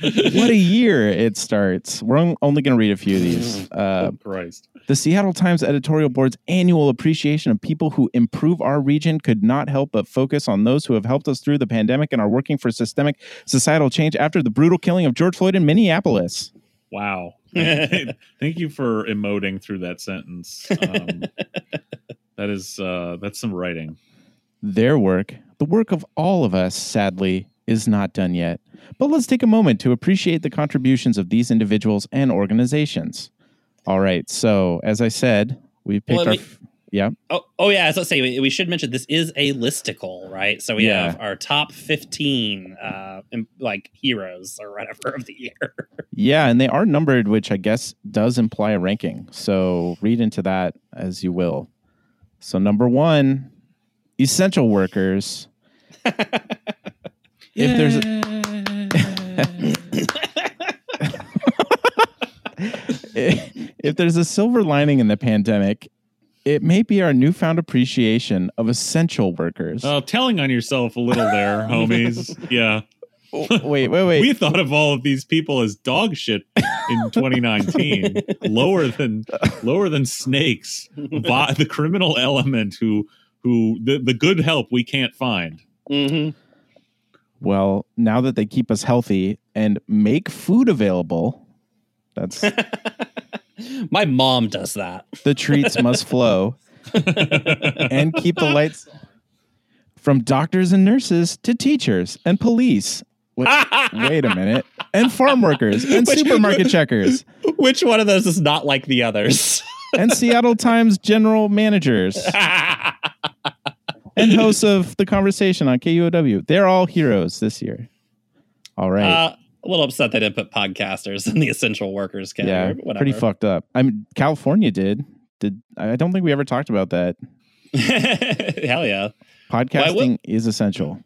What a year it starts. We're only going to read a few of these. Uh, oh, Christ. The Seattle Times editorial board's annual appreciation of people who improve our region could not help but focus on those who have helped us through the pandemic and are working for systemic societal change after the brutal killing of George Floyd in Minneapolis. Wow. Thank you for emoting through that sentence. Um, that is, uh, that's some writing. Their work, the work of all of us, sadly, is not done yet. But let's take a moment to appreciate the contributions of these individuals and organizations. All right. So, as I said, we picked well, our... We, f- yeah. Oh, oh yeah. I was going to say, we, we should mention this is a listicle, right? So we yeah. have our top fifteen uh, like heroes or whatever of the year. Yeah. And they are numbered, which I guess does imply a ranking. So read into that as you will. So number one, essential workers. If Yay. there's a if there's a silver lining in the pandemic, it may be our newfound appreciation of essential workers. Oh, telling on yourself a little there, homies. Yeah. Wait, wait, wait. We thought of all of these people as dog shit in twenty nineteen. Lower than lower than snakes. The criminal element who who the, the good help we can't find. Mm-hmm. Well, now that they keep us healthy and make food available, that's my mom does that. The treats must flow and keep the lights from doctors and nurses to teachers and police. Wait, wait a minute. And farm workers and which, supermarket checkers. Which one of those is not like the others? And Seattle Times general managers. And hosts of The Conversation on K U O W. They're all heroes this year. All right. Uh, a little upset they didn't put podcasters in the essential workers category. Yeah, but whatever. Pretty fucked up. I mean, California did. Did I don't think we ever talked about that. Hell yeah. Podcasting well, is essential.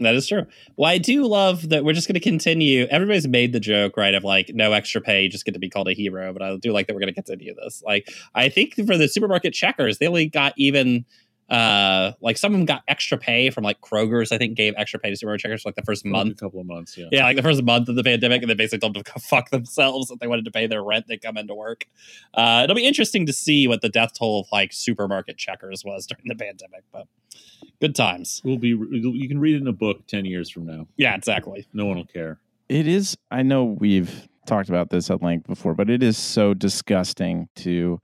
That is true. Well, I do love that we're just going to continue. Everybody's made the joke, right, of like, no extra pay, you just get to be called a hero. But I do like that we're going to continue this. Like, I think for the supermarket checkers, they only got even... Uh, like some of them got extra pay from like Kroger's, I think, gave extra pay to supermarket checkers for like the first month. A couple of months, yeah. Yeah, like the first month of the pandemic, and they basically told them to fuck themselves if they wanted to pay their rent, they come into work. Uh, it'll be interesting to see what the death toll of like supermarket checkers was during the pandemic, but good times. We'll be, you can read it in a book ten years from now. Yeah, exactly. No one will care. It is, I know we've talked about this at length before, but it is so disgusting to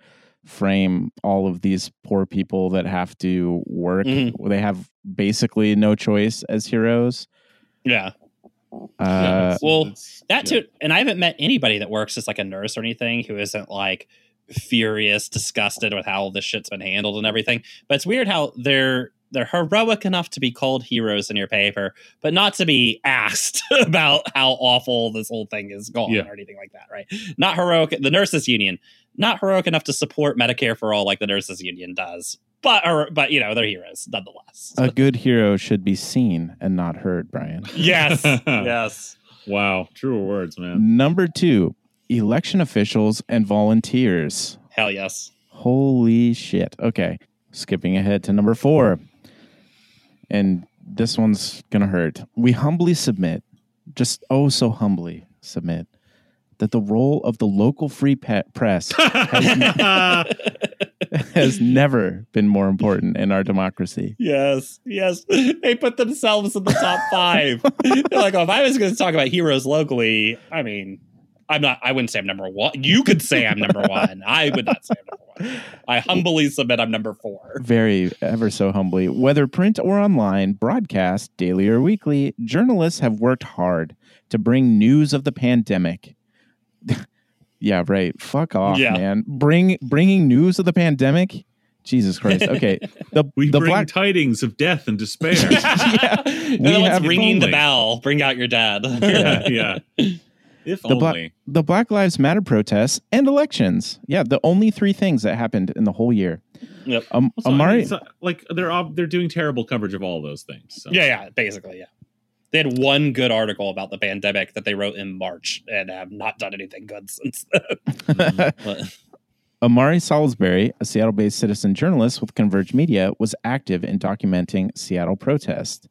frame all of these poor people that have to work. Mm-hmm. They have basically no choice as heroes. Yeah. Uh, yeah well, it's, that too. Yeah. And I haven't met anybody that works as like a nurse or anything who isn't like furious, disgusted with how this shit's been handled and everything. But it's weird how they're they're heroic enough to be called heroes in your paper, but not to be asked about how awful this whole thing is gone yeah. or anything like that. Right. Not heroic. The nurses union, not heroic enough to support Medicare for all like the nurses union does, but, or, but you know, they're heroes nonetheless. A good hero should be seen and not heard, Brian. Yes. Yes. Wow. Truer words, man. Number two, election officials and volunteers. Hell yes. Holy shit. Okay. Skipping ahead to number four. And this one's going to hurt. We humbly submit, just oh so humbly submit, that the role of the local free pe- press has, ne- has never been more important in our democracy. Yes, yes. They put themselves in the top five. They're like, oh, if I was going to talk about heroes locally, I mean, I'm not, I wouldn't say I'm number one. You could say I'm number one. I would not say I'm number one. I humbly submit I'm number four. Very, ever so humbly. Whether print or online, broadcast, daily or weekly, journalists have worked hard to bring news of the pandemic. Yeah, right. Fuck off, yeah. man. Bring Bringing news of the pandemic? Jesus Christ. Okay. The, we the bring black... tidings of death and despair. Yeah. We no, have ringing only. The bell. Bring out your dad. Yeah, yeah. If the only. Bla- the Black Lives Matter protests and elections. Yeah, the only three things that happened in the whole year. Yep. Um, also, Omari, I mean, not, like they're ob- they're doing terrible coverage of all of those things. So. Yeah, yeah, basically, yeah. They had one good article about the pandemic that they wrote in March and have not done anything good since then. Omari Salisbury, a Seattle-based citizen journalist with Converge Media, was active in documenting Seattle protests.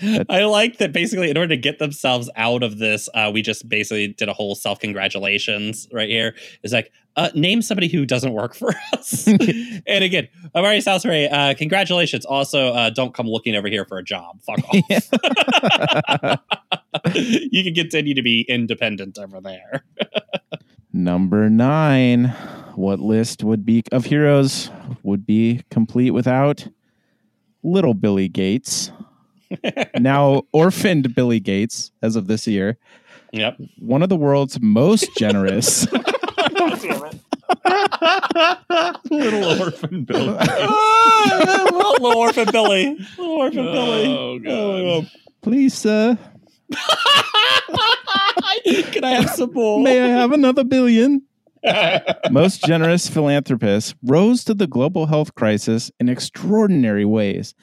That's- I like that basically in order to get themselves out of this, uh, we just basically did a whole self-congratulations right here. It's like, uh, name somebody who doesn't work for us. And again, Omari Salisbury, uh, congratulations. Also, uh, don't come looking over here for a job. Fuck off. You can continue to be independent over there. Number nine. What list would be of heroes would be complete without little Billy Gates? Now orphaned Billy Gates as of this year. Yep. One of the world's most generous. Little orphan Billy. Oh, little orphan Billy. Little orphan oh, Billy. God. Oh, God. Please, sir. Can I have some more? May I have another billion? Most generous philanthropist rose to the global health crisis in extraordinary ways.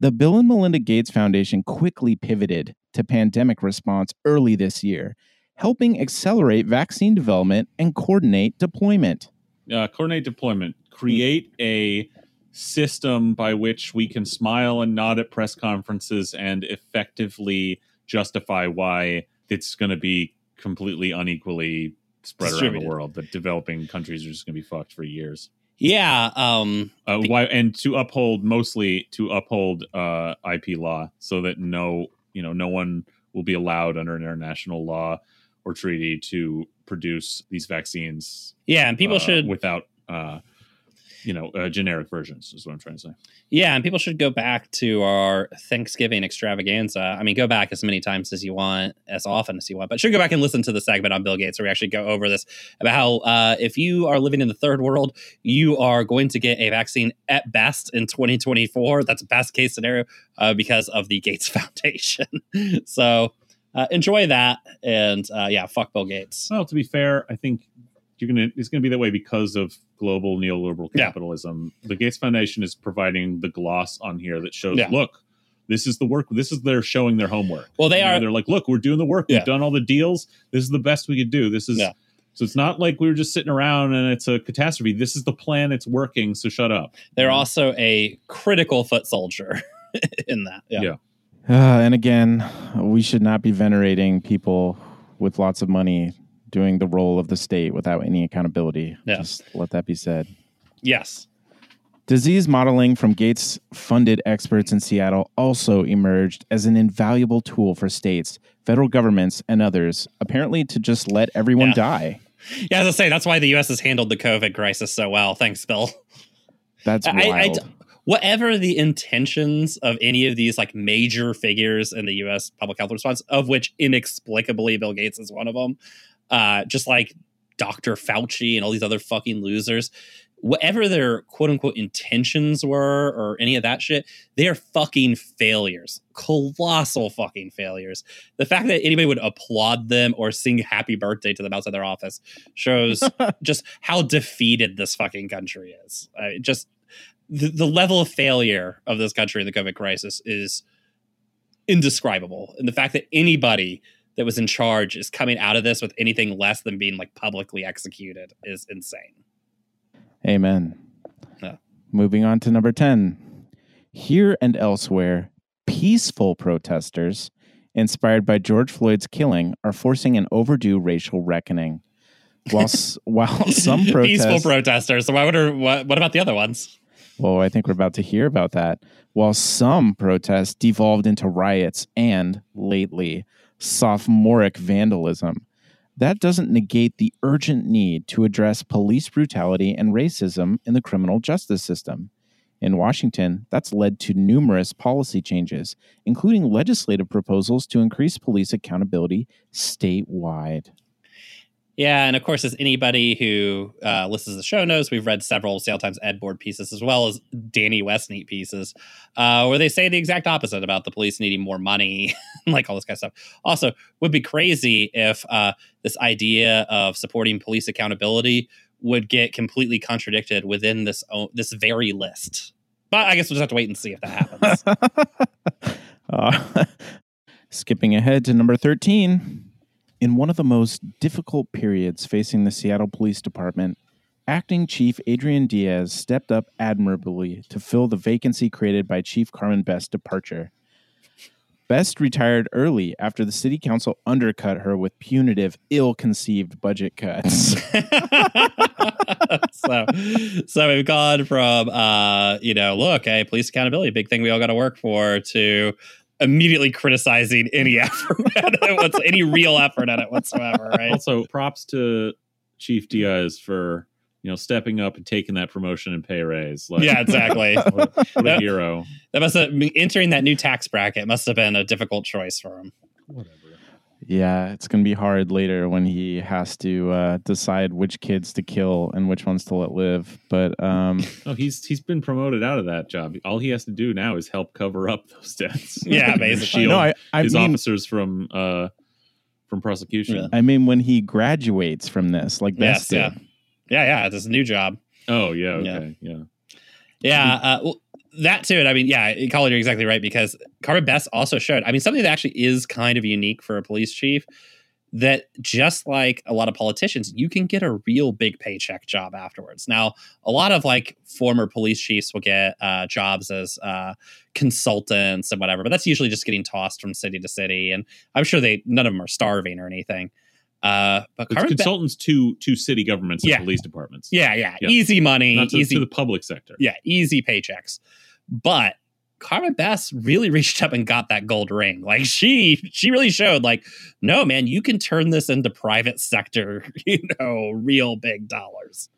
The Bill and Melinda Gates Foundation quickly pivoted to pandemic response early this year, helping accelerate vaccine development and coordinate deployment. Uh, coordinate deployment. create a system by which we can smile and nod at press conferences and effectively justify why it's going to be completely unequally spread around the world, that developing countries are just going to be fucked for years. Yeah. Um, uh, the- why, and to uphold mostly to uphold uh, I P law so that no, you know, no one will be allowed under international law or treaty to produce these vaccines. Yeah. And people uh, should without, uh, you know, uh, generic versions is what I'm trying to say. Yeah. And people should go back to our Thanksgiving extravaganza. I mean, go back as many times as you want, as often as you want, but should go back and listen to the segment on Bill Gates where we actually go over this about how uh, if you are living in the third world, you are going to get a vaccine at best in twenty twenty-four. That's a best case scenario uh, because of the Gates Foundation. So uh, enjoy that. And uh, yeah, fuck Bill Gates. Well, to be fair, I think You're gonna. It's going to be that way because of global neoliberal capitalism. Yeah. The Gates Foundation is providing the gloss on here that shows, yeah. look, this is the work. This is they're showing their homework. Well, they you are. Know, they're like, look, we're doing the work. Yeah. We've done all the deals. This is the best we could do. This is. Yeah. So it's not like we were just sitting around and it's a catastrophe. This is the plan. It's working. So shut up. They're um, also a critical foot soldier in that. Yeah. yeah. Uh, and again, we should not be venerating people with lots of money doing the role of the state without any accountability. Yes. Just let that be said. Yes. Disease modeling from Gates-funded experts in Seattle also emerged as an invaluable tool for states, federal governments, and others, apparently to just let everyone yeah. die. Yeah, as I say, that's why the U S has handled the COVID crisis so well. Thanks, Bill. That's wild. I, I d- Whatever the intentions of any of these like major figures in the U S public health response, of which inexplicably Bill Gates is one of them, Uh, just like Doctor Fauci and all these other fucking losers, whatever their quote unquote intentions were or any of that shit, they are fucking failures. Colossal fucking failures. The fact that anybody would applaud them or sing happy birthday to them outside their office shows just how defeated this fucking country is. Uh, just the, the level of failure of this country in the COVID crisis is indescribable. And the fact that anybody that was in charge is coming out of this with anything less than being like publicly executed is insane. Amen. Yeah. Moving on to number ten. Here and elsewhere, peaceful protesters inspired by George Floyd's killing are forcing an overdue racial reckoning. While, s- while some protests... Peaceful protesters. So I wonder, what, what about the other ones? Well, I think we're about to hear about that. While some protests devolved into riots and, lately, sophomoric vandalism, that doesn't negate the urgent need to address police brutality and racism in the criminal justice system. In Washington, that's led to numerous policy changes, including legislative proposals to increase police accountability statewide. Yeah, and of course, as anybody who uh, listens to the show knows, we've read several Seattle Times Ed Board pieces as well as Danny Westneat pieces uh, where they say the exact opposite about the police needing more money, like all this kind of stuff. Also, would be crazy if uh, this idea of supporting police accountability would get completely contradicted within this o- this very list. But I guess we'll just have to wait and see if that happens. uh, skipping ahead to number thirteen. In one of the most difficult periods facing the Seattle Police Department, Acting Chief Adrian Diaz stepped up admirably to fill the vacancy created by Chief Carmen Best's departure. Best retired early after the City Council undercut her with punitive, ill-conceived budget cuts. so, so we've gone from, uh, you know, look, hey, police accountability, big thing we all got to work for, to immediately criticizing any effort at it, any real effort at it whatsoever, right? Also, props to Chief Diaz for, you know, stepping up and taking that promotion and pay raise. Like, yeah, exactly. What, what a hero. That must have, entering that new tax bracket must have been a difficult choice for him. Whatever. Yeah, it's going to be hard later when he has to uh, decide which kids to kill and which ones to let live. But um, oh, he's he's been promoted out of that job. All he has to do now is help cover up those deaths. Yeah, basically. Shield no, I, I his mean, officers from uh, from prosecution. Yeah. I mean, when he graduates from this, like yes, yeah, yeah, yeah, it's a new job. Oh yeah, okay, yeah, yeah. yeah uh, well, that too, and I mean, yeah, Colin, you're exactly right, because Carmen Best also showed, I mean, something that actually is kind of unique for a police chief, that just like a lot of politicians, you can get a real big paycheck job afterwards. Now, a lot of like former police chiefs will get uh, jobs as uh, consultants and whatever, but that's usually just getting tossed from city to city. And I'm sure they none of them are starving or anything. Uh, but it's consultants Be- to to city governments and yeah. police departments. Yeah, yeah, yeah. Easy money. Not to, easy. to the public sector. Yeah, easy paychecks. But Carmen Best really reached up and got that gold ring. Like she, she really showed like, no, man, you can turn this into private sector, you know, real big dollars.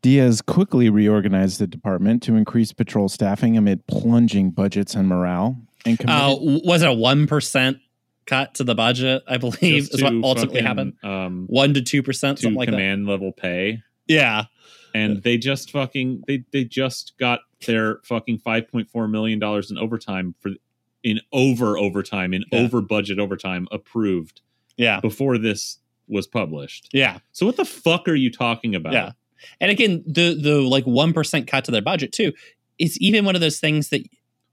Diaz quickly reorganized the department to increase patrol staffing amid plunging budgets and morale. And uh, was it a one percent cut to the budget? I believe is what ultimately fucking, happened. Um, One to two percent, something like that. To command level pay. Yeah. And they just fucking they they just got their fucking five point four million dollars in overtime for in over overtime in yeah. over budget overtime approved. Yeah. Before this was published. Yeah. So what the fuck are you talking about? Yeah. And again, the the like one percent cut to their budget too is even one of those things that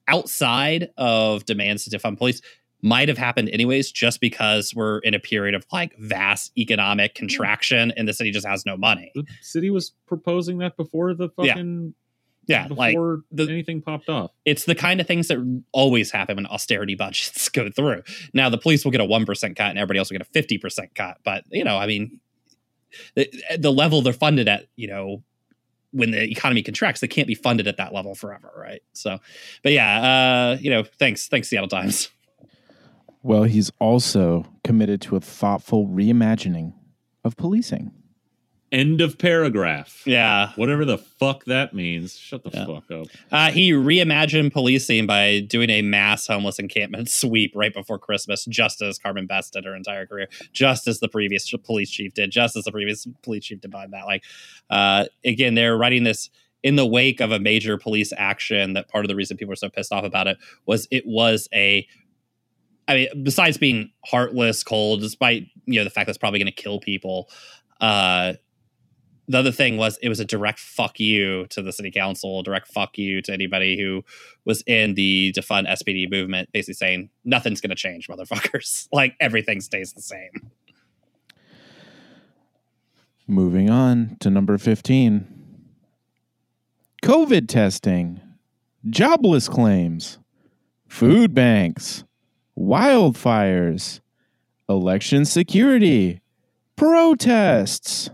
outside of demands to defund police might have happened anyways, just because we're in a period of like vast economic contraction and the city just has no money. The city was proposing that before the fucking yeah, yeah before like the, anything popped off. It's the kind of things that always happen when austerity budgets go through. Now the police will get a one percent cut and everybody else will get a fifty percent cut, but you know, I mean, the, the level they're funded at, you know, when the economy contracts, they can't be funded at that level forever, right? So, but yeah, uh, you know, thanks, thanks Seattle Times. Well, he's also committed to a thoughtful reimagining of policing. End of paragraph. Yeah. Whatever the fuck that means. Shut the yeah. fuck up. Uh, he reimagined policing by doing a mass homeless encampment sweep right before Christmas, just as Carmen Best did her entire career, just as the previous police chief did, just as the previous police chief did that. Like, uh, again, they're writing this in the wake of a major police action that part of the reason people were so pissed off about it was it was a... I mean, besides being heartless, cold, despite, you know, the fact that's probably going to kill people. Uh, the other thing was it was a direct fuck you to the city council, a direct fuck you to anybody who was in the defund S P D movement, basically saying nothing's going to change, motherfuckers. Like everything stays the same. Moving on to number fifteen. COVID testing, jobless claims, food banks, wildfires, election security, protests.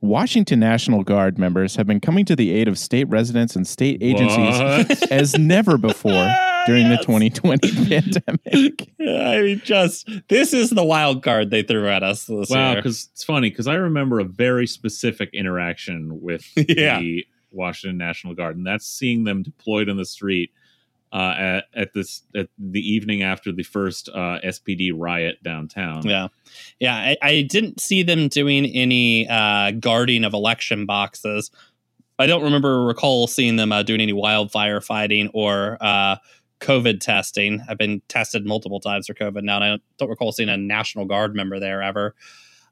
Washington National Guard members have been coming to the aid of state residents and state agencies what? as never before during yes. the twenty twenty pandemic. I mean, just this is the wild card they threw at us this wow, year. Wow, because it's funny, because I remember a very specific interaction with yeah. the Washington National Guard, and that's seeing them deployed on the street Uh, at, at this at the evening after the first uh, S P D riot downtown. Yeah, yeah. I, I didn't see them doing any uh, guarding of election boxes. I don't remember recall seeing them uh, doing any wildfire fighting or uh, COVID testing. I've been tested multiple times for COVID now, and I don't recall seeing a National Guard member there ever.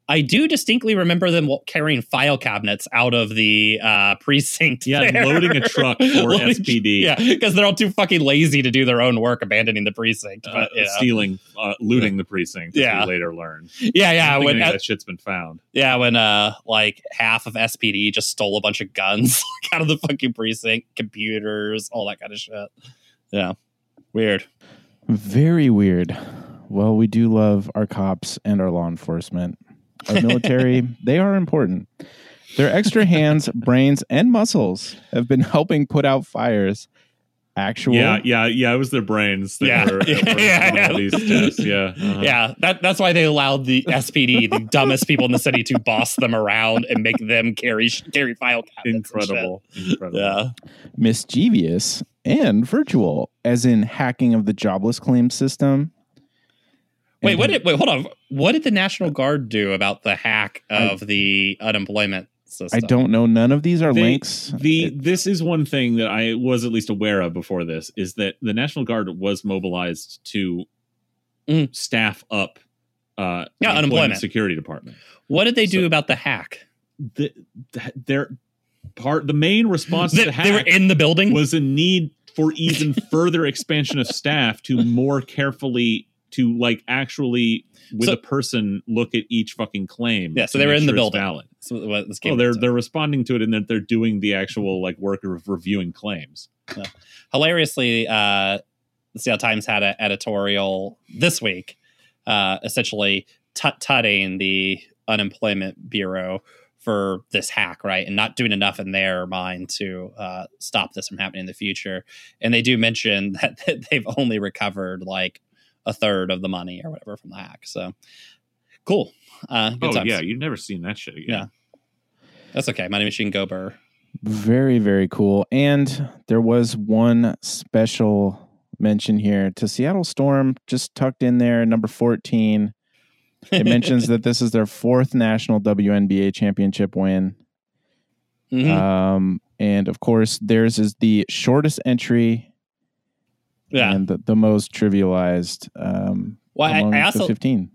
I do distinctly remember them carrying file cabinets out of the uh, precinct. Yeah, there. Loading a truck for loading, S P D. Yeah, because they're all too fucking lazy to do their own work, abandoning the precinct. But, uh, you know. Stealing, uh, looting the precinct, yeah. as we later learned. Yeah, yeah. When, uh, that shit's been found. Yeah, when uh, like half of S P D just stole a bunch of guns out of the fucking precinct, computers, all that kind of shit. Yeah, weird. Very weird. Well, we do love our cops and our law enforcement. Our military, they are important. Their extra hands, brains, and muscles have been helping put out fires. Actual, yeah, yeah, yeah. It was their brains. That yeah, were, that were yeah, yeah. These tests. yeah, uh-huh. yeah. That that's why they allowed the S P D, the dumbest people in the city, to boss them around and make them carry carry file cabinets. Incredible, incredible. Yeah, mischievous and virtual, as in hacking of the jobless claim system. Wait, what did, wait, hold on. What did the National Guard do about the hack of I, the unemployment system? I don't know. None of these are they, links. The it, This is one thing that I was at least aware of before this, is that the National Guard was mobilized to mm. staff up uh, yeah, the unemployment. unemployment security department. What did they do so, about the hack? The, the, their part, the main response the, to the hack they were in the building? Was a need for even further expansion of staff to more carefully to like actually with so, a person look at each fucking claim. Yeah, so they were in sure the building. So, well, this oh, they're they're responding to it, and that they're doing the actual like work of reviewing claims. Yeah. Hilariously, uh, the Seattle Times had an editorial this week, uh, essentially tut-tutting the unemployment bureau for this hack, right, and not doing enough in their mind to uh, stop this from happening in the future. And they do mention that, that they've only recovered like a third of the money or whatever from the hack. So cool. Uh, good oh times. Yeah, you've never seen that shit again. Yeah, that's okay. My name is Shane Gober. Very, very cool. And there was one special mention here to Seattle Storm, just tucked in there, number fourteen. It mentions that this is their fourth national W N B A championship win. Mm-hmm. Um, and, of course, theirs is the shortest entry yeah. and the, the most trivialized um, well, among I, I also, the fifteen.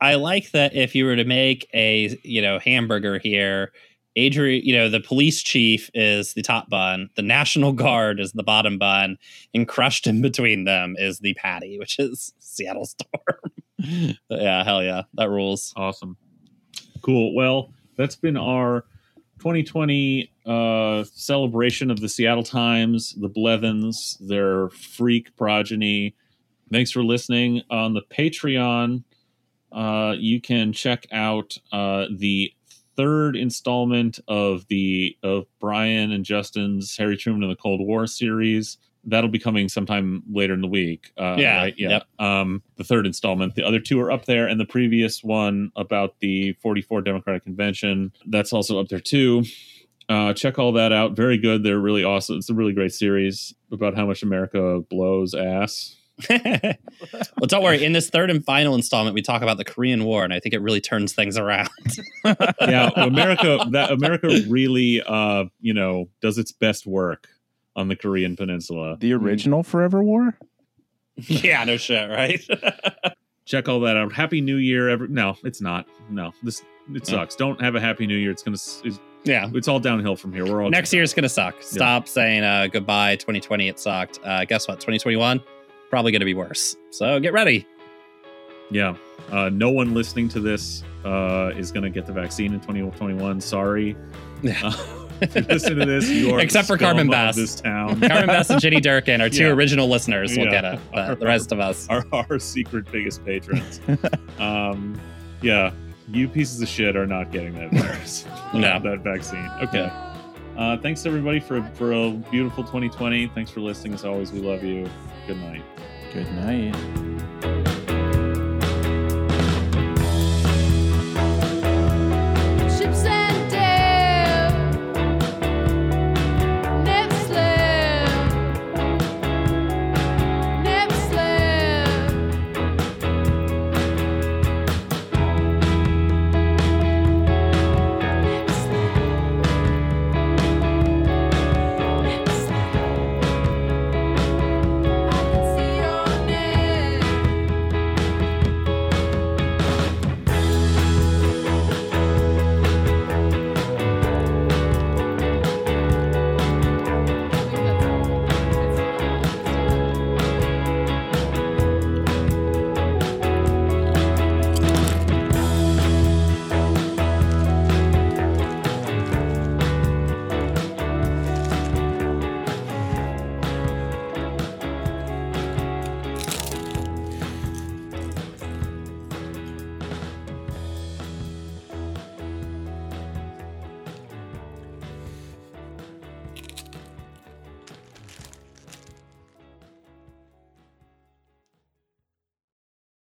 I like that if you were to make a, you know, hamburger here, Adrian, you know, the police chief is the top bun, the National Guard is the bottom bun, and crushed in between them is the patty, which is Seattle Storm. Yeah, hell yeah. That rules. Awesome. Cool. Well, that's been our twenty twenty uh, celebration of the Seattle Times, the Blethens, their freak progeny. Thanks for listening. On the Patreon, uh, you can check out uh, the third installment of the of Brian and Justin's Harry Truman and the Cold War series. That'll be coming sometime later in the week. Uh, yeah. Right? Yeah. Yep. Um, the third installment. The other two are up there. And the previous one about the forty-four Democratic Convention, that's also up there, too. Uh, check all that out. Very good. They're really awesome. It's a really great series about how much America blows ass. Well, don't worry. In this third and final installment, we talk about the Korean War, and I think it really turns things around. Yeah. America, that America really, uh, you know, does its best work on the Korean Peninsula. The original Forever War? Yeah, no shit, right? Check all that out. Happy New Year. Every- no, it's not. No, this it sucks. Yeah. Don't have a Happy New Year. It's going to... Yeah. It's all downhill from here. We're all Next year's going to suck. Stop yeah. saying uh, goodbye. twenty twenty, it sucked. Uh, guess what? twenty twenty-one, probably going to be worse. So get ready. Yeah. Uh, no one listening to this uh, is going to get the vaccine in twenty twenty-one. Sorry. Yeah. Uh, If you listen to this, you are except for Carmen Best. This town. Carmen Best and Jenny Durkin are two yeah. original listeners. We'll yeah. get it. But our, the rest of us are our secret biggest patrons. um, yeah, you pieces of shit are not getting that virus. No, that vaccine. Okay. Yeah. Uh, thanks everybody for for a beautiful twenty twenty. Thanks for listening. As always, we love you. Good night. Good night.